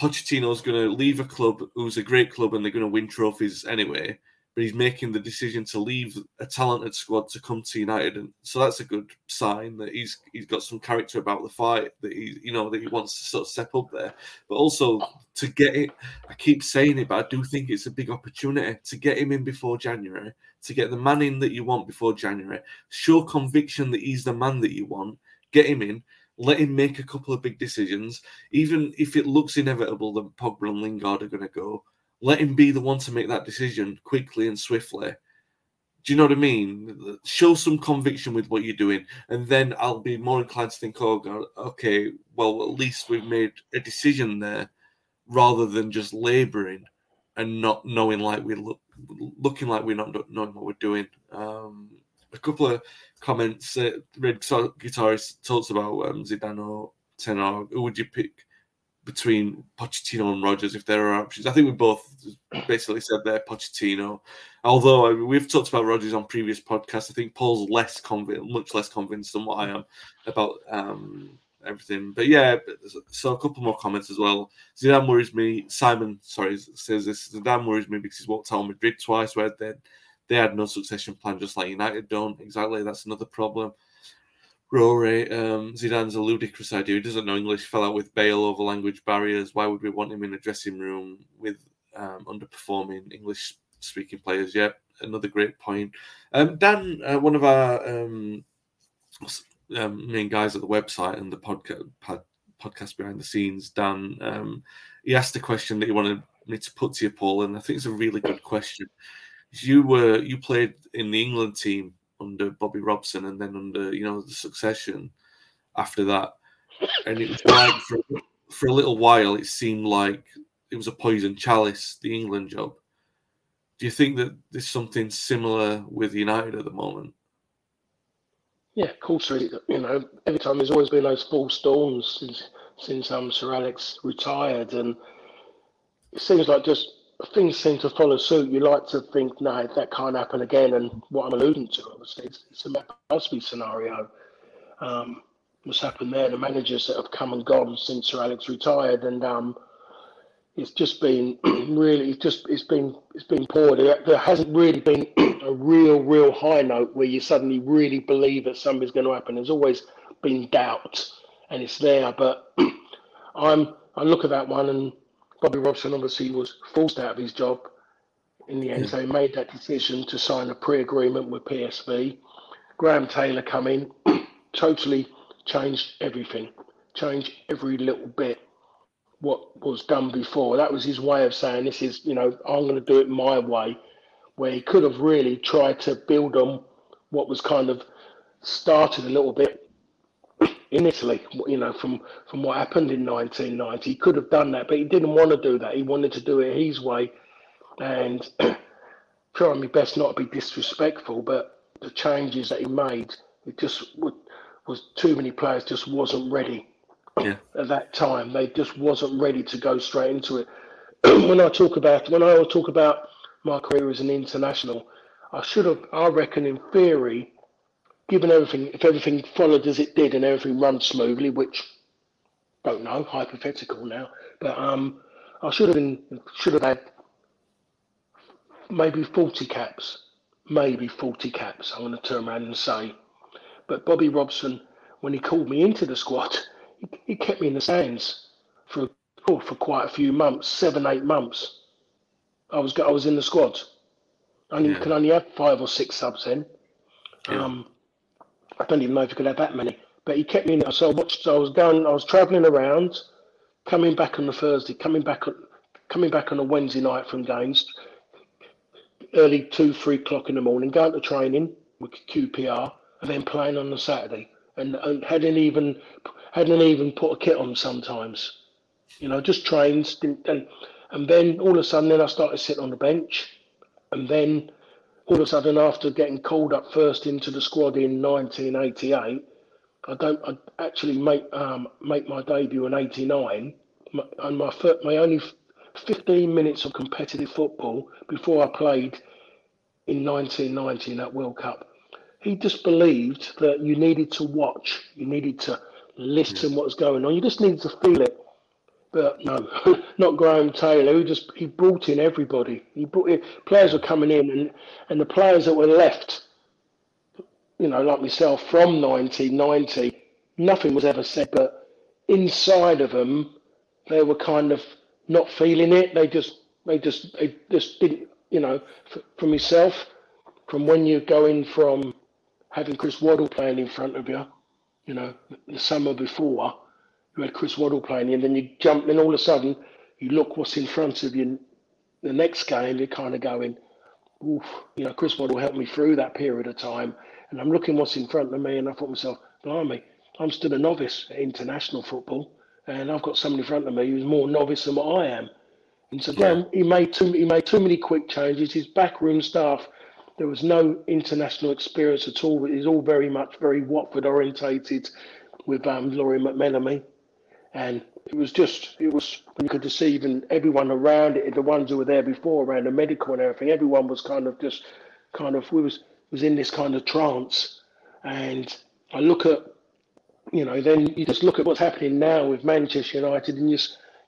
Pochettino's going to leave a club who's a great club and they're going to win trophies anyway, but he's making the decision to leave a talented squad to come to United. And so that's a good sign that he's he's got some character about the fight, that he, you know, that he wants to sort of step up there. But also to get it, I keep saying it, but I do think it's a big opportunity to get him in before January, to get the man in that you want before January, show conviction that he's the man that you want, get him in, let him make a couple of big decisions. Even if it looks inevitable that Pogba and Lingard are going to go, let him be the one to make that decision quickly and swiftly. Do you know what I mean? Show some conviction with what you're doing, and then I'll be more inclined to think, oh, God, okay, well, at least we've made a decision there, rather than just labouring and not knowing like we look, looking like we're not knowing what we're doing. Um, a couple of comments. Uh, Red Guitarist talks about um, Zidane or Ten Hag. Who would you pick between Pochettino and Rodgers if there are options? I think we both basically said there, Pochettino. Although I mean, we've talked about Rodgers on previous podcasts, I think Paul's less convinced, much less convinced than what I am about um, everything. But yeah, so a couple more comments as well. Zidane worries me. Simon, sorry, says this. Zidane worries me because he's walked out on Madrid twice, where they they had no succession plan, just like United don't. Exactly, that's another problem. Rory, um, Zidane's a ludicrous idea. He doesn't know English, fell out with Bale over language barriers. Why would we want him in a dressing room with um, underperforming English-speaking players? Yep, another great point. Um, Dan, uh, one of our um, um, main guys at the website and the podca- pod- podcast behind the scenes, Dan, um, he asked a question that he wanted me to put to you, Paul, and I think it's a really good question. You were you played in the England team under Bobby Robson, and then under, you know, the succession after that. And it was like for, for a little while, it seemed like it was a poison chalice, the England job. Do you think that there's something similar with United at the moment? Yeah, of course, really. You know, every time there's always been those false storms since, since um, Sir Alex retired. And it seems like just things seem to follow suit. You like to think, no, that can't happen again. And what I'm alluding to, obviously, it's, it's a Matt Busby scenario. Um, what's happened there, the managers that have come and gone since Sir Alex retired, and um, it's just been really, it's just it's been it's been poor. There, there hasn't really been a real, real high note where you suddenly really believe that something's going to happen. There's always been doubt, and it's there. But I'm I look at that one, and Bobby Robson obviously was forced out of his job in the end, yeah. So he made that decision to sign a pre-agreement with P S V. Graham Taylor come in, totally changed everything, changed every little bit what was done before. That was his way of saying, this is, you know, I'm going to do it my way, where he could have really tried to build on what was kind of started a little bit in Italy, you know, from, from what happened in nineteen ninety. He could have done that, but he didn't want to do that. He wanted to do it his way, and trying my best not to be disrespectful, but the changes that he made, it just was too many players just wasn't ready yeah. at that time. They just wasn't ready to go straight into it. when I talk about when I talk about my career as an international, I should have, I reckon, in theory, given everything, if everything followed as it did and everything runs smoothly, which don't know, hypothetical now, but um, I should have been, should have had maybe forty caps, maybe forty caps. I'm going to turn around and say, but Bobby Robson, when he called me into the squad, he, he kept me in the stands for oh, for quite a few months, seven, eight months. I was I was in the squad. Only yeah. can only have five or six subs then. Yeah. Um, I don't even know if you could have that many, but he kept me in. So I watched. So I was going. I was travelling around, coming back on the Thursday, coming back, coming back on a Wednesday night from games, early two, three o'clock in the morning, going to training with Q P R, and then playing on the Saturday, and, and hadn't even hadn't even put a kit on sometimes, you know, just trains, and and then all of a sudden, then I started sitting on the bench, and then. All of a sudden, after getting called up first into the squad in nineteen eighty-eight, I don't. I actually make um, make my debut in eighty-nine, my, and my my only fifteen minutes of competitive football before I played in nineteen ninety in that World Cup. He just believed that you needed to watch, you needed to listen yes. what was going on, you just needed to feel it. But no, not Graham Taylor. He just he brought in everybody. He brought in, players were coming in, and and the players that were left, you know, like myself from nineteen ninety, nothing was ever said. But inside of them, they were kind of not feeling it. They just they just they just didn't. You know, f- for myself, from when you're going from having Chris Waddle playing in front of you, you know, the summer before. You had Chris Waddle playing, and then you jump, and all of a sudden, you look what's in front of you. And the next game, you're kind of going, oof, you know, Chris Waddle helped me through that period of time. And I'm looking what's in front of me, and I thought to myself, blimey, I'm still a novice at international football, and I've got someone in front of me who's more novice than what I am. And so, damn, yeah. he made too he made too many quick changes. His backroom staff, there was no international experience at all. It was all very much very Watford orientated, with um, Laurie McMenemy. And it was just, it was, you could just see even everyone around it, the ones who were there before around the medical and everything, everyone was kind of just, kind of, we was, was in this kind of trance. And I look at, you know, then you just look at what's happening now with Manchester United, and you,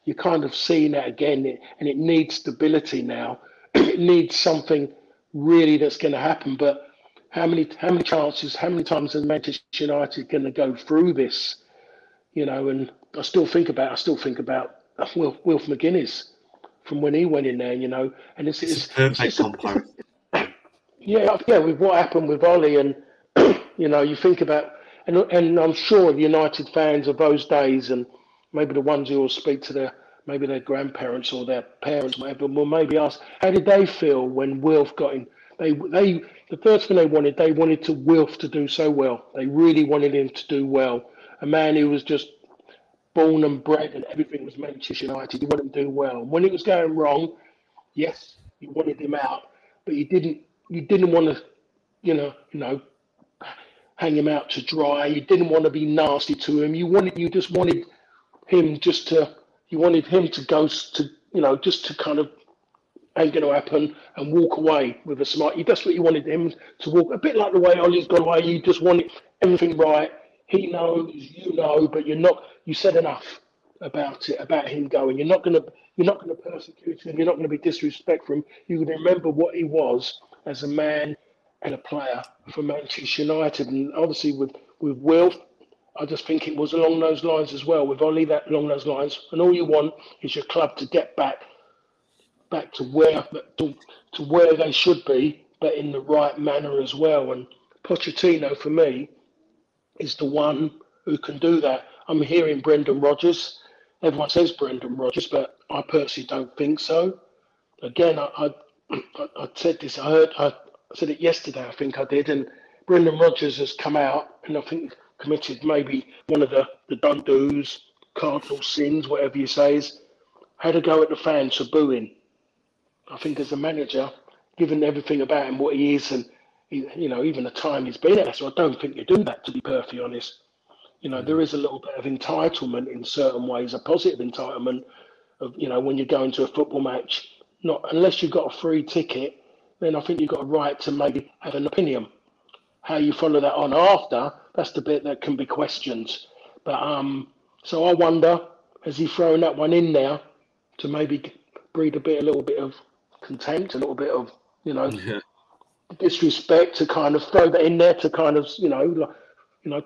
you're kind of seeing that again, and it needs stability now. It needs something really that's going to happen. But how many, how many chances, how many times is Manchester United going to go through this? You know, and I still think about, I still think about Wilf, Wilf McGuinness from when he went in there, you know, and it's, it's, it's, it's, a, it's a, yeah, yeah, with what happened with Ollie, and, you know, you think about, and and I'm sure the United fans of those days, and maybe the ones who will speak to their, maybe their grandparents or their parents, whatever, will maybe ask, how did they feel when Wilf got in? They, they, the first thing they wanted, they wanted to Wilf to do so well. They really wanted him to do well. A man who was just born and bred, and everything was Manchester United. You wanted him to do well. When it was going wrong, yes, you wanted him out, but you didn't. You didn't want to, you know, you know, hang him out to dry. You didn't want to be nasty to him. You wanted. You just wanted him just to. You wanted him to go to, you know, just to kind of ain't going to happen and walk away with a smile. That's what you wanted him to walk. A bit like the way Ollie's gone away. You just wanted everything right. He knows, you know, but you're not. You said enough about it, about him going. You're not going to, you're not going to persecute him. You're not going to be disrespectful. You're going to remember what he was as a man and a player for Manchester United. And obviously with with Wilf, I just think it was along those lines as well. With Ollie, that along those lines. And all you want is your club to get back, back to where to, to where they should be, but in the right manner as well. And Pochettino, for me, is the one who can do that. I'm hearing Brendan Rodgers. Everyone says Brendan Rodgers, but I personally don't think so. Again, I, I, I said this. I heard. I said it yesterday. I think I did. And Brendan Rodgers has come out, and I think committed maybe one of the the don't do's, cardinal sins, whatever you say, is had a go at the fans for booing. I think as a manager, given everything about him, what he is, and you know, even the time he's been at, so I don't think you do that, to be perfectly honest. You know, there is a little bit of entitlement in certain ways, a positive entitlement of, you know, when you're going to a football match, not unless you've got a free ticket, then I think you've got a right to maybe have an opinion. How you follow that on after, that's the bit that can be questioned. But um, so I wonder, has he thrown that one in there to maybe breed a bit, a little bit of contempt, a little bit of, you know, yeah. disrespect, to kind of throw that in there to kind of, you know, like, you know,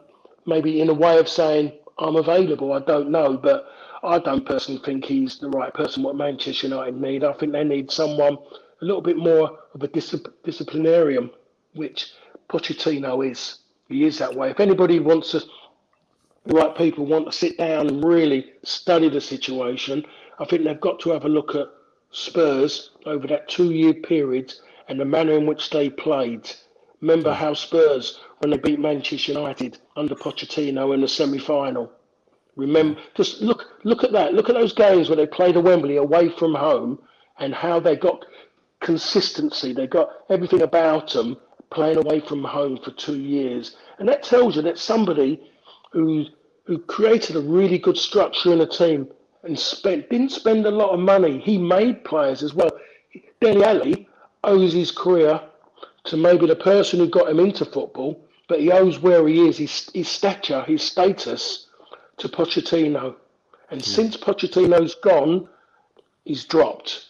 maybe in a way of saying I'm available. I don't know, but I don't personally think he's the right person what Manchester United need. I think they need someone a little bit more of a dis- disciplinarian, which Pochettino is. He is that way. If anybody wants to, the right people want to sit down and really study the situation, I think they've got to have a look at Spurs over that two-year period and the manner in which they played. Remember how Spurs, when they beat Manchester United under Pochettino in the semi-final. Remember, just look, look at that. Look at those games where they played at Wembley away from home, and how they got consistency. They got everything about them playing away from home for two years, and that tells you that somebody who who created a really good structure in a team and spent didn't spend a lot of money. He made players as well. Dele Alli owes his career to maybe the person who got him into football, but he owes where he is, his, his stature, his status, to Pochettino. And mm. since Pochettino's gone, he's dropped.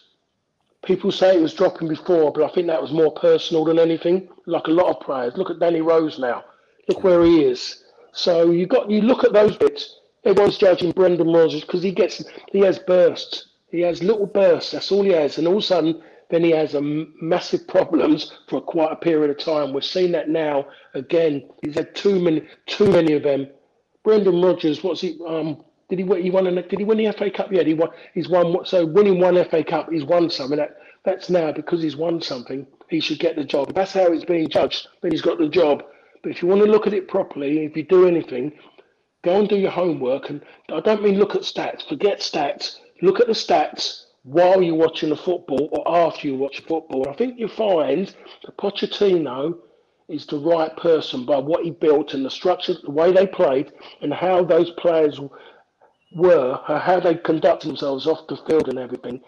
People say it was dropping before, but I think that was more personal than anything, like a lot of players. Look at Danny Rose now. Look where he is. So you got you look at those bits. Everyone's judging Brendan Rodgers because he gets he has bursts. He has little bursts. That's all he has. And all of a sudden, then he has a m- massive problems for quite a period of time. We're seeing that now again. He's had too many too many of them. Brendan Rodgers, what's he? Um, did he win? He won. An, did he win the F A Cup? Yeah, he won. He's won. So winning one F A Cup, he's won something. That that's now because he's won something. He should get the job. That's how it's being judged. Then he's got the job. But if you want to look at it properly, if you do anything, go and do your homework. And I don't mean look at stats. Forget stats. Look at the stats while you're watching the football or after you watch football. I think you find that Pochettino is the right person by what he built and the structure, the way they played, and how those players were, how they conducted themselves off the field and everything,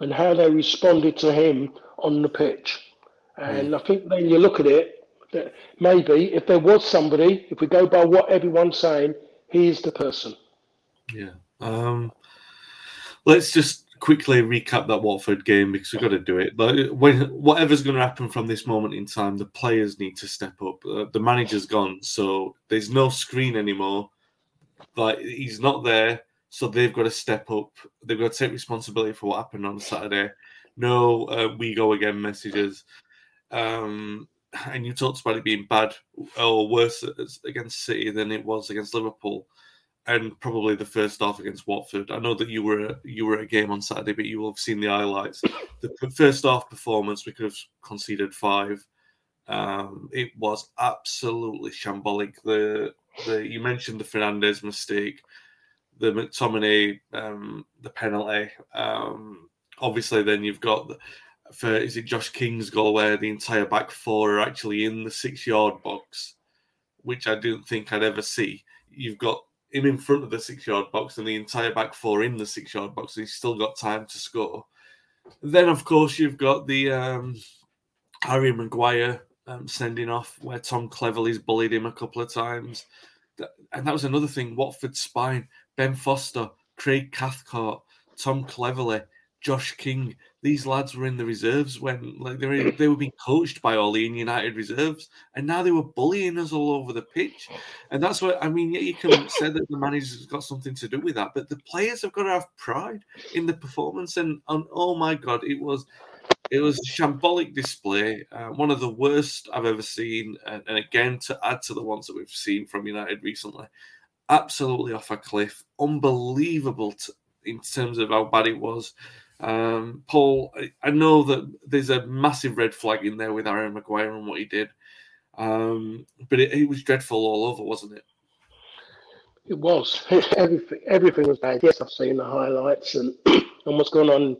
and how they responded to him on the pitch. And mm. I think when you look at it, that maybe if there was somebody, if we go by what everyone's saying, he is the person. Yeah. Um, let's just quickly recap that Watford game because we've got to do it. But when, whatever's going to happen from this moment in time, the players need to step up. Uh, the manager's gone, so there's no screen anymore. Like, he's not there, so they've got to step up. They've got to take responsibility for what happened on Saturday. No, uh, we go again messages. Um... And you talked about it being bad or worse against City than it was against Liverpool, and probably the first half against Watford. I know that you were you were at a game on Saturday, but you will have seen the highlights. The first half performance, we could have conceded five. Um, it was absolutely shambolic. The the you mentioned the Fernandes mistake, the McTominay, um, the penalty. Um, obviously, then you've got. The, For is it Josh King's goal where the entire back four are actually in the six-yard box, which I didn't think I'd ever see. You've got him in front of the six-yard box and the entire back four in the six-yard box, and he's still got time to score. Then, of course, you've got the um, Harry Maguire um, sending off where Tom Cleverley's bullied him a couple of times. That, and that was another thing, Watford's spine, Ben Foster, Craig Cathcart, Tom Cleverley, Josh King, these lads were in the reserves when like they were, they were being coached by Ole and United reserves, and now they were bullying us all over the pitch. And that's what, I mean, yeah, you can say that the manager's got something to do with that, but the players have got to have pride in the performance. And, and oh my God, it was it was a shambolic display, uh, one of the worst I've ever seen. And, and again, to add to the ones that we've seen from United recently, absolutely off a cliff, unbelievable to, in terms of how bad it was. Um, Paul, I, I know that there's a massive red flag in there with Harry Maguire and what he did, um, but it, it was dreadful all over, wasn't it? It was. everything, everything was bad. Yes, I've seen the highlights and, and what's going on,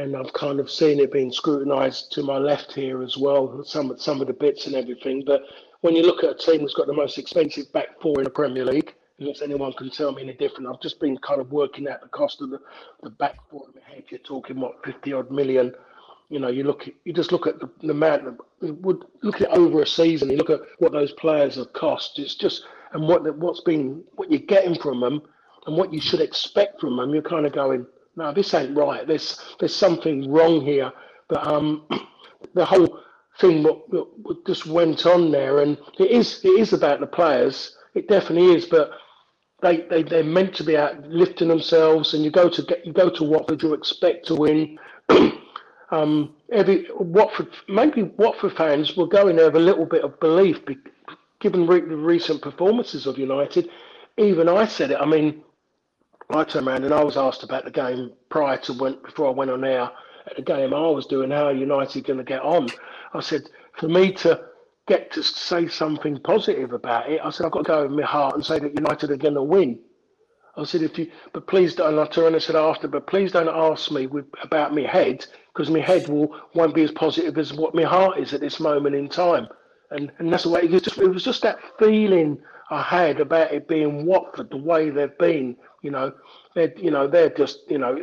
and I've kind of seen it being scrutinised to my left here as well, some, some of the bits and everything. But when you look at a team that's got the most expensive back four in the Premier League, unless anyone can tell me any different. I've just been kind of working out the cost of the, the back four in my head. You're talking, what, fifty-odd million. You know, you look at, you just look at the, the amount of, look at it over a season. You look at what those players have cost. It's just, and what, what's been, what you're getting from them and what you should expect from them. You're kind of going, no, this ain't right. There's there's something wrong here. But um, the whole thing what, what just went on there, and it is it is about the players. It definitely is, but They, they, they're meant to be out lifting themselves, and you go to get, you go to Watford, you expect to win. um, every Watford, maybe Watford fans will go in there with a little bit of belief, be, given re- the recent performances of United. Even I said it. I mean, I turned around and I was asked about the game prior to when, before I went on air at the game I was doing, how are United going to get on? I said, for me to get to say something positive about it, I said, I've got to go with my heart and say that United are going to win. I said, if you, but please don't, and I said after, but please don't ask me with, about my head, because my head will, won't be as positive as what my heart is at this moment in time. And and that's the way it was. Just, it was just that feeling I had about it being Watford, the way they've been. You know, they you know they're just you know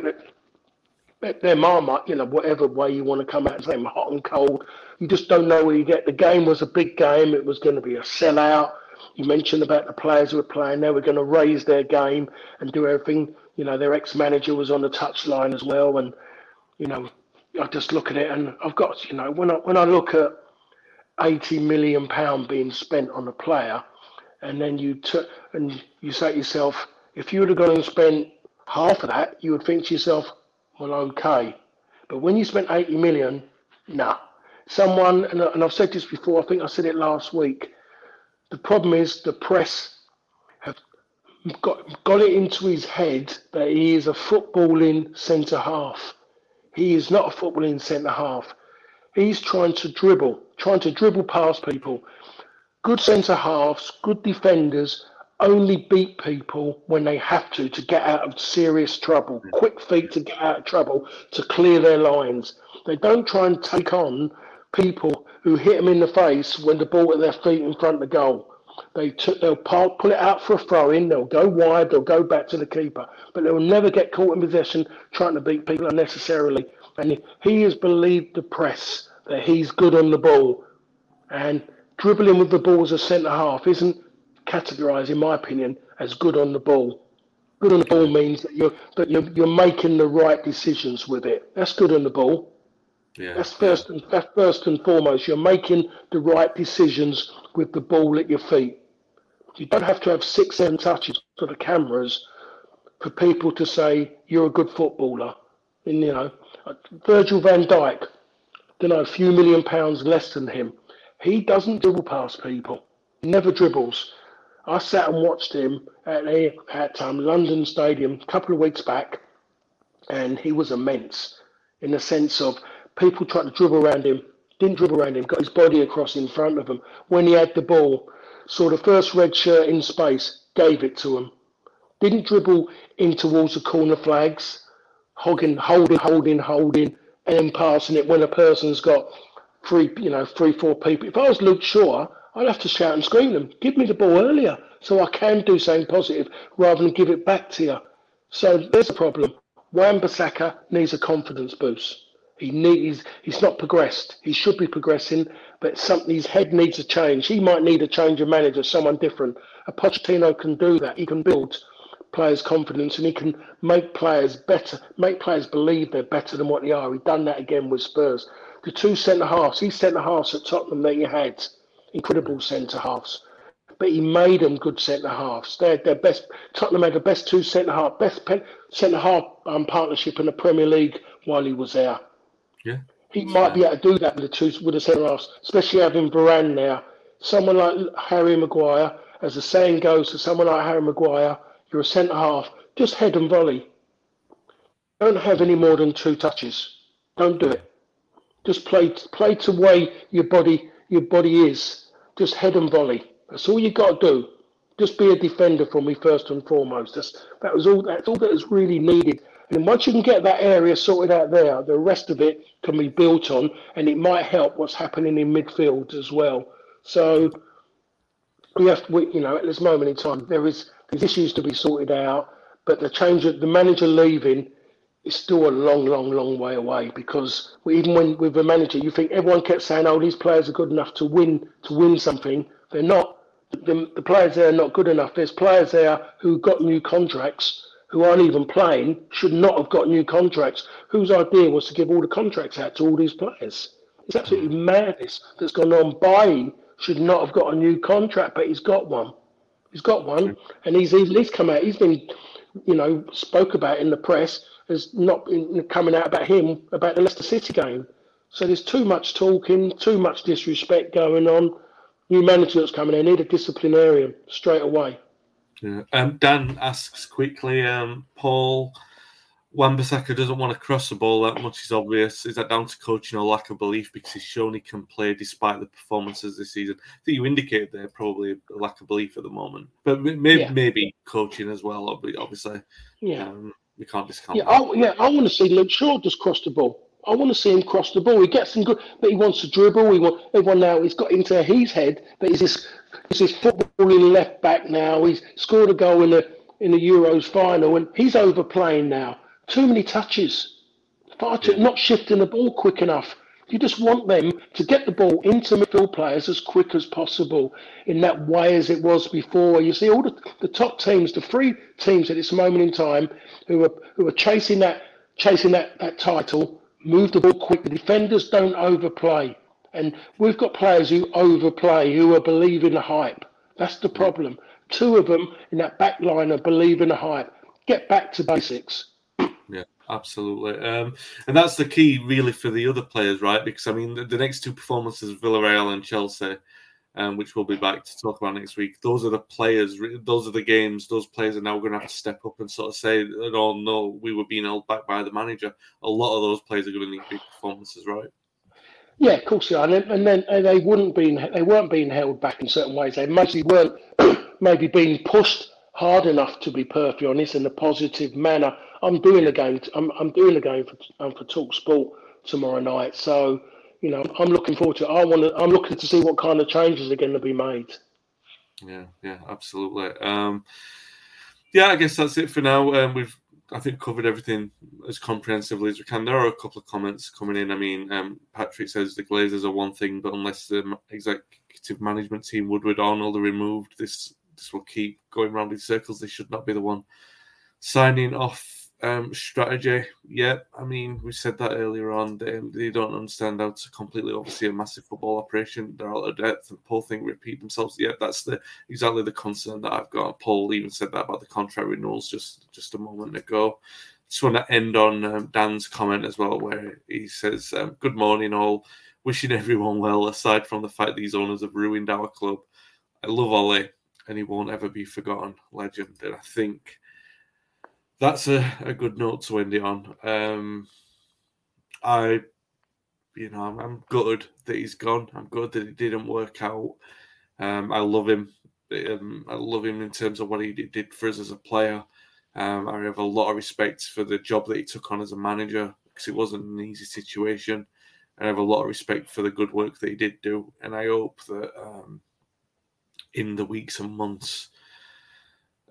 they're, they're Marmite. You know, whatever way you want to come at them, hot and cold. You just don't know where you get. The game was a big game. It was going to be a sellout. You mentioned about the players who were playing. They were going to raise their game and do everything. You know, their ex-manager was on the touchline as well. And, you know, I just look at it and I've got, you know, when I when I look at eighty million pounds being spent on a player, and then you took and you say to yourself, if you would have gone and spent half of that, you would think to yourself, well, okay. But when you spent eighty million pounds, nah. Someone, and, and I've said this before, I think I said it last week, the problem is the press have got got it into his head that he is a footballing centre-half. He is not a footballing centre-half. He's trying to dribble, trying to dribble past people. Good centre-halves, good defenders only beat people when they have to, to get out of serious trouble, quick feet to get out of trouble, to clear their lines. They don't try and take on people who hit them in the face when the ball at their feet in front of the goal. They took, they'll pull it out for a throw-in, they'll go wide, they'll go back to the keeper, but they'll never get caught in possession trying to beat people unnecessarily. And he has believed the press that he's good on the ball, and dribbling with the ball as a centre-half isn't categorised, in my opinion, as good on the ball. Good on the ball means that you're, that you're, you're making the right decisions with it. That's good on the ball. Yeah, that's first and that's first and foremost. You're making the right decisions with the ball at your feet. You don't have to have six, seven touches for the cameras for people to say you're a good footballer. And you know, Virgil van Dijk, you know, a few million pounds less than him. He doesn't dribble past people. He never dribbles. I sat and watched him at a, at um, London Stadium a couple of weeks back, and he was immense in the sense of. People tried to dribble around him, didn't dribble around him, got his body across in front of him. When he had the ball, saw the first red shirt in space, gave it to him. Didn't dribble in towards the corner flags, hogging, holding, holding, holding, and then passing it when a person's got three, you know, three, four people. If I was Luke Shaw, I'd have to shout and scream at them, give me the ball earlier so I can do something positive rather than give it back to you. So there's a problem. Wan-Bissaka needs a confidence boost. He needs. He's not progressed. He should be progressing, but something. His head needs a change. He might need a change of manager, someone different. A Pochettino can do that. He can build players' confidence, and he can make players better. Make players believe they're better than what they are. He done that again with Spurs. The two centre halves. He centre halves at Tottenham that he had, incredible centre halves, but he made them good centre halves. They're their best. Tottenham had the best two centre half, best pen, centre half um, partnership in the Premier League while he was there. Yeah, he might be able to do that with the two with the centre halves, especially having Varane now. Someone like Harry Maguire, as the saying goes, to someone like Harry Maguire, you're a centre half. Just head and volley. Don't have any more than two touches. Don't do it. Just play play to way your body your body is. Just head and volley. That's all you got to do. Just be a defender for me first and foremost. That's that was all. That's all that is really needed. And once you can get that area sorted out there, the rest of it can be built on, and it might help what's happening in midfield as well. So we have, we, you know, at this moment in time, there is there's issues to be sorted out, but the change of the manager leaving is still a long, long, long way away. Because we, even when with the manager, you think everyone kept saying, "Oh, these players are good enough to win to win something." They're not. The, the players there are not good enough. There's players there who got new contracts. Who aren't even playing, should not have got new contracts, whose idea was to give all the contracts out to all these players. It's absolutely madness that's gone on. Bailly should not have got a new contract, but he's got one. He's got one, and he's he's come out. He's been, you know, spoke about in the press as not in, coming out about him, about the Leicester City game. So there's too much talking, too much disrespect going on. New manager that's coming in, need a disciplinarian straight away. Yeah. Um, Dan asks quickly, um, Paul, Wan-Bissaka doesn't want to cross the ball that much, is obvious. Is that down to coaching or lack of belief because he's shown he can play despite the performances this season? I think you indicated there probably a lack of belief at the moment, but maybe, yeah. maybe coaching as well, obviously. Yeah. Um, we can't discount yeah, that. I, yeah, I want to see Luke Shaw just cross the ball. I want to see him cross the ball. He gets some good, but he wants to dribble. He want, everyone now, he's got into his head that he's this, he's this footballing left back now. He's scored a goal in the in the Euros final, and he's overplaying now. Too many touches, far too not shifting the ball quick enough. You just want them to get the ball into midfield players as quick as possible, in that way as it was before. You see all the, the top teams, the three teams at this moment in time, who are who are chasing that chasing that, that title. Move the ball quick. The defenders don't overplay. And we've got players who overplay, who are believing the hype. That's the problem. Two of them in that back line are believing the hype. Get back to basics. Yeah, absolutely. Um, and that's the key, really, for the other players, right? Because, I mean, the, the next two performances, Villarreal and Chelsea, um, which we'll be back to talk about next week, those are the players, those are the games, those players are now going to have to step up and sort of say, oh, no, we were being held back by the manager. A lot of those players are going to need big performances, right? Yeah, of course they are. And then and they, wouldn't be, they weren't being held back in certain ways. They mostly weren't maybe being pushed hard enough, to be perfectly honest, in a positive manner. I'm doing a game, I'm, I'm doing a game for, um, for TalkSport tomorrow night, so... You know, I'm looking forward to it. I want to, I'm looking to see what kind of changes are going to be made. Yeah, yeah, absolutely. Um, yeah, I guess that's it for now. Um, we've, I think, covered everything as comprehensively as we can. There are a couple of comments coming in. I mean, um, Patrick says the Glazers are one thing, but unless the executive management team, Woodward, Arnold, are removed, this this will keep going round in circles. They should not be the one signing off. Um, strategy, yeah. I mean, we said that earlier on. They, they don't understand how to completely oversee a massive football operation. They're out of depth, and Paul think repeat themselves. Yeah, that's the exactly the concern that I've got. Paul even said that about the contract renewals just, just a moment ago. Just want to end on um, Dan's comment as well, where he says, um, "Good morning, all. Wishing everyone well. Aside from the fact these owners have ruined our club, I love Ole, and he won't ever be forgotten. Legend." And I think that's a, a good note to end it on. Um, I, you know, I'm, I'm gutted that he's gone. I'm gutted that it didn't work out. Um, I love him. Um, I love him in terms of what he did for us as a player. Um, I have a lot of respect for the job that he took on as a manager, because it wasn't an easy situation. I have a lot of respect for the good work that he did do. And I hope that um, in the weeks and months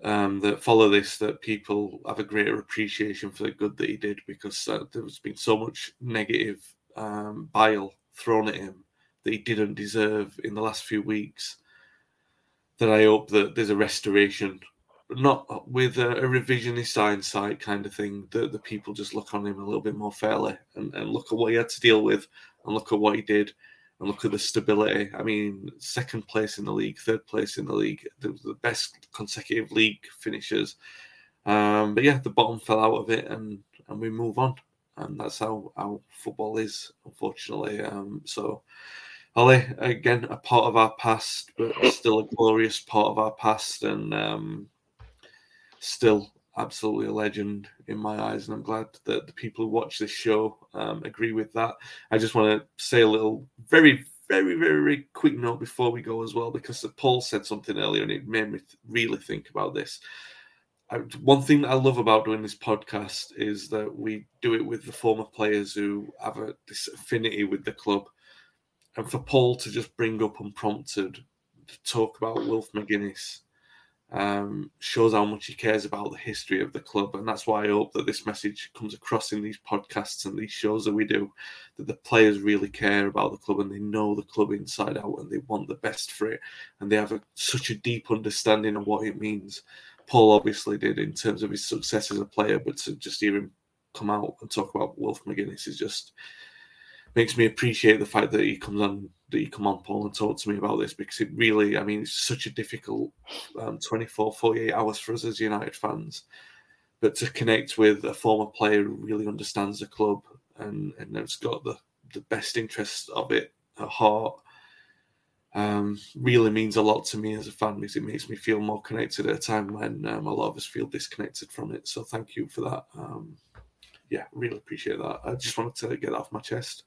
Um, that follow this, that people have a greater appreciation for the good that he did, because uh, there's been so much negative um, bile thrown at him that he didn't deserve in the last few weeks, that I hope that there's a restoration, not with a, a revisionist hindsight kind of thing, that the people just look on him a little bit more fairly and, and look at what he had to deal with and look at what he did. And look at the stability. I mean, second place in the league, third place in the league, the, the best consecutive league finishers. Um, but yeah, the bottom fell out of it, and, and we move on. And that's how, how football is, unfortunately. Um, so, Ole, again, a part of our past, but still a glorious part of our past, and um, still absolutely a legend in my eyes, and I'm glad that the people who watch this show um, agree with that. I just want to say a little very, very, very, very quick note before we go as well, because Paul said something earlier and it made me th- really think about this. I, one thing that I love about doing this podcast is that we do it with the former players who have a, this affinity with the club. And for Paul to just bring up unprompted to talk about Wilf McGuinness Um, shows how much he cares about the history of the club, and that's why I hope that this message comes across in these podcasts and these shows that we do, that the players really care about the club and they know the club inside out and they want the best for it, and they have a, such a deep understanding of what it means. Paul obviously did in terms of his success as a player, but to just hear him come out and talk about Wilf McGuinness is just makes me appreciate the fact that he comes on, that you come on, Paul, and talk to me about this, because it really, I mean, it's such a difficult um, twenty-four, forty-eight hours for us as United fans. But to connect with a former player who really understands the club and, and has got the, the best interests of it at heart um, really means a lot to me as a fan, because it makes me feel more connected at a time when um, a lot of us feel disconnected from it. So thank you for that. Um, yeah, really appreciate that. I just wanted to get that off my chest.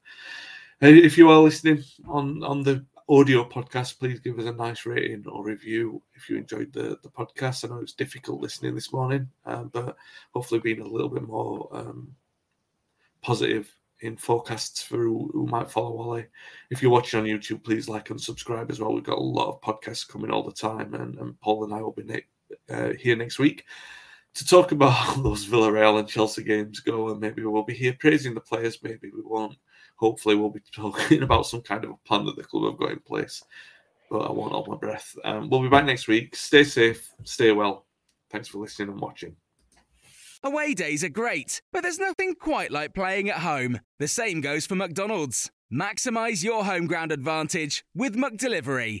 If you are listening on, on the audio podcast, please give us a nice rating or review if you enjoyed the, the podcast. I know it's difficult listening this morning, uh, but hopefully being a little bit more um, positive in forecasts for who, who might follow Ole. If you're watching on YouTube, please like and subscribe as well. We've got a lot of podcasts coming all the time, and, and Paul and I will be ne- uh, here next week to talk about how those Villarreal and Chelsea games go, and maybe we'll be here praising the players, maybe we won't. Hopefully we'll be talking about some kind of a plan that the club have got in place, but I won't hold my breath. Um, we'll be back next week. Stay safe, stay well. Thanks for listening and watching. Away days are great, but there's nothing quite like playing at home. The same goes for McDonald's. Maximise your home ground advantage with McDelivery.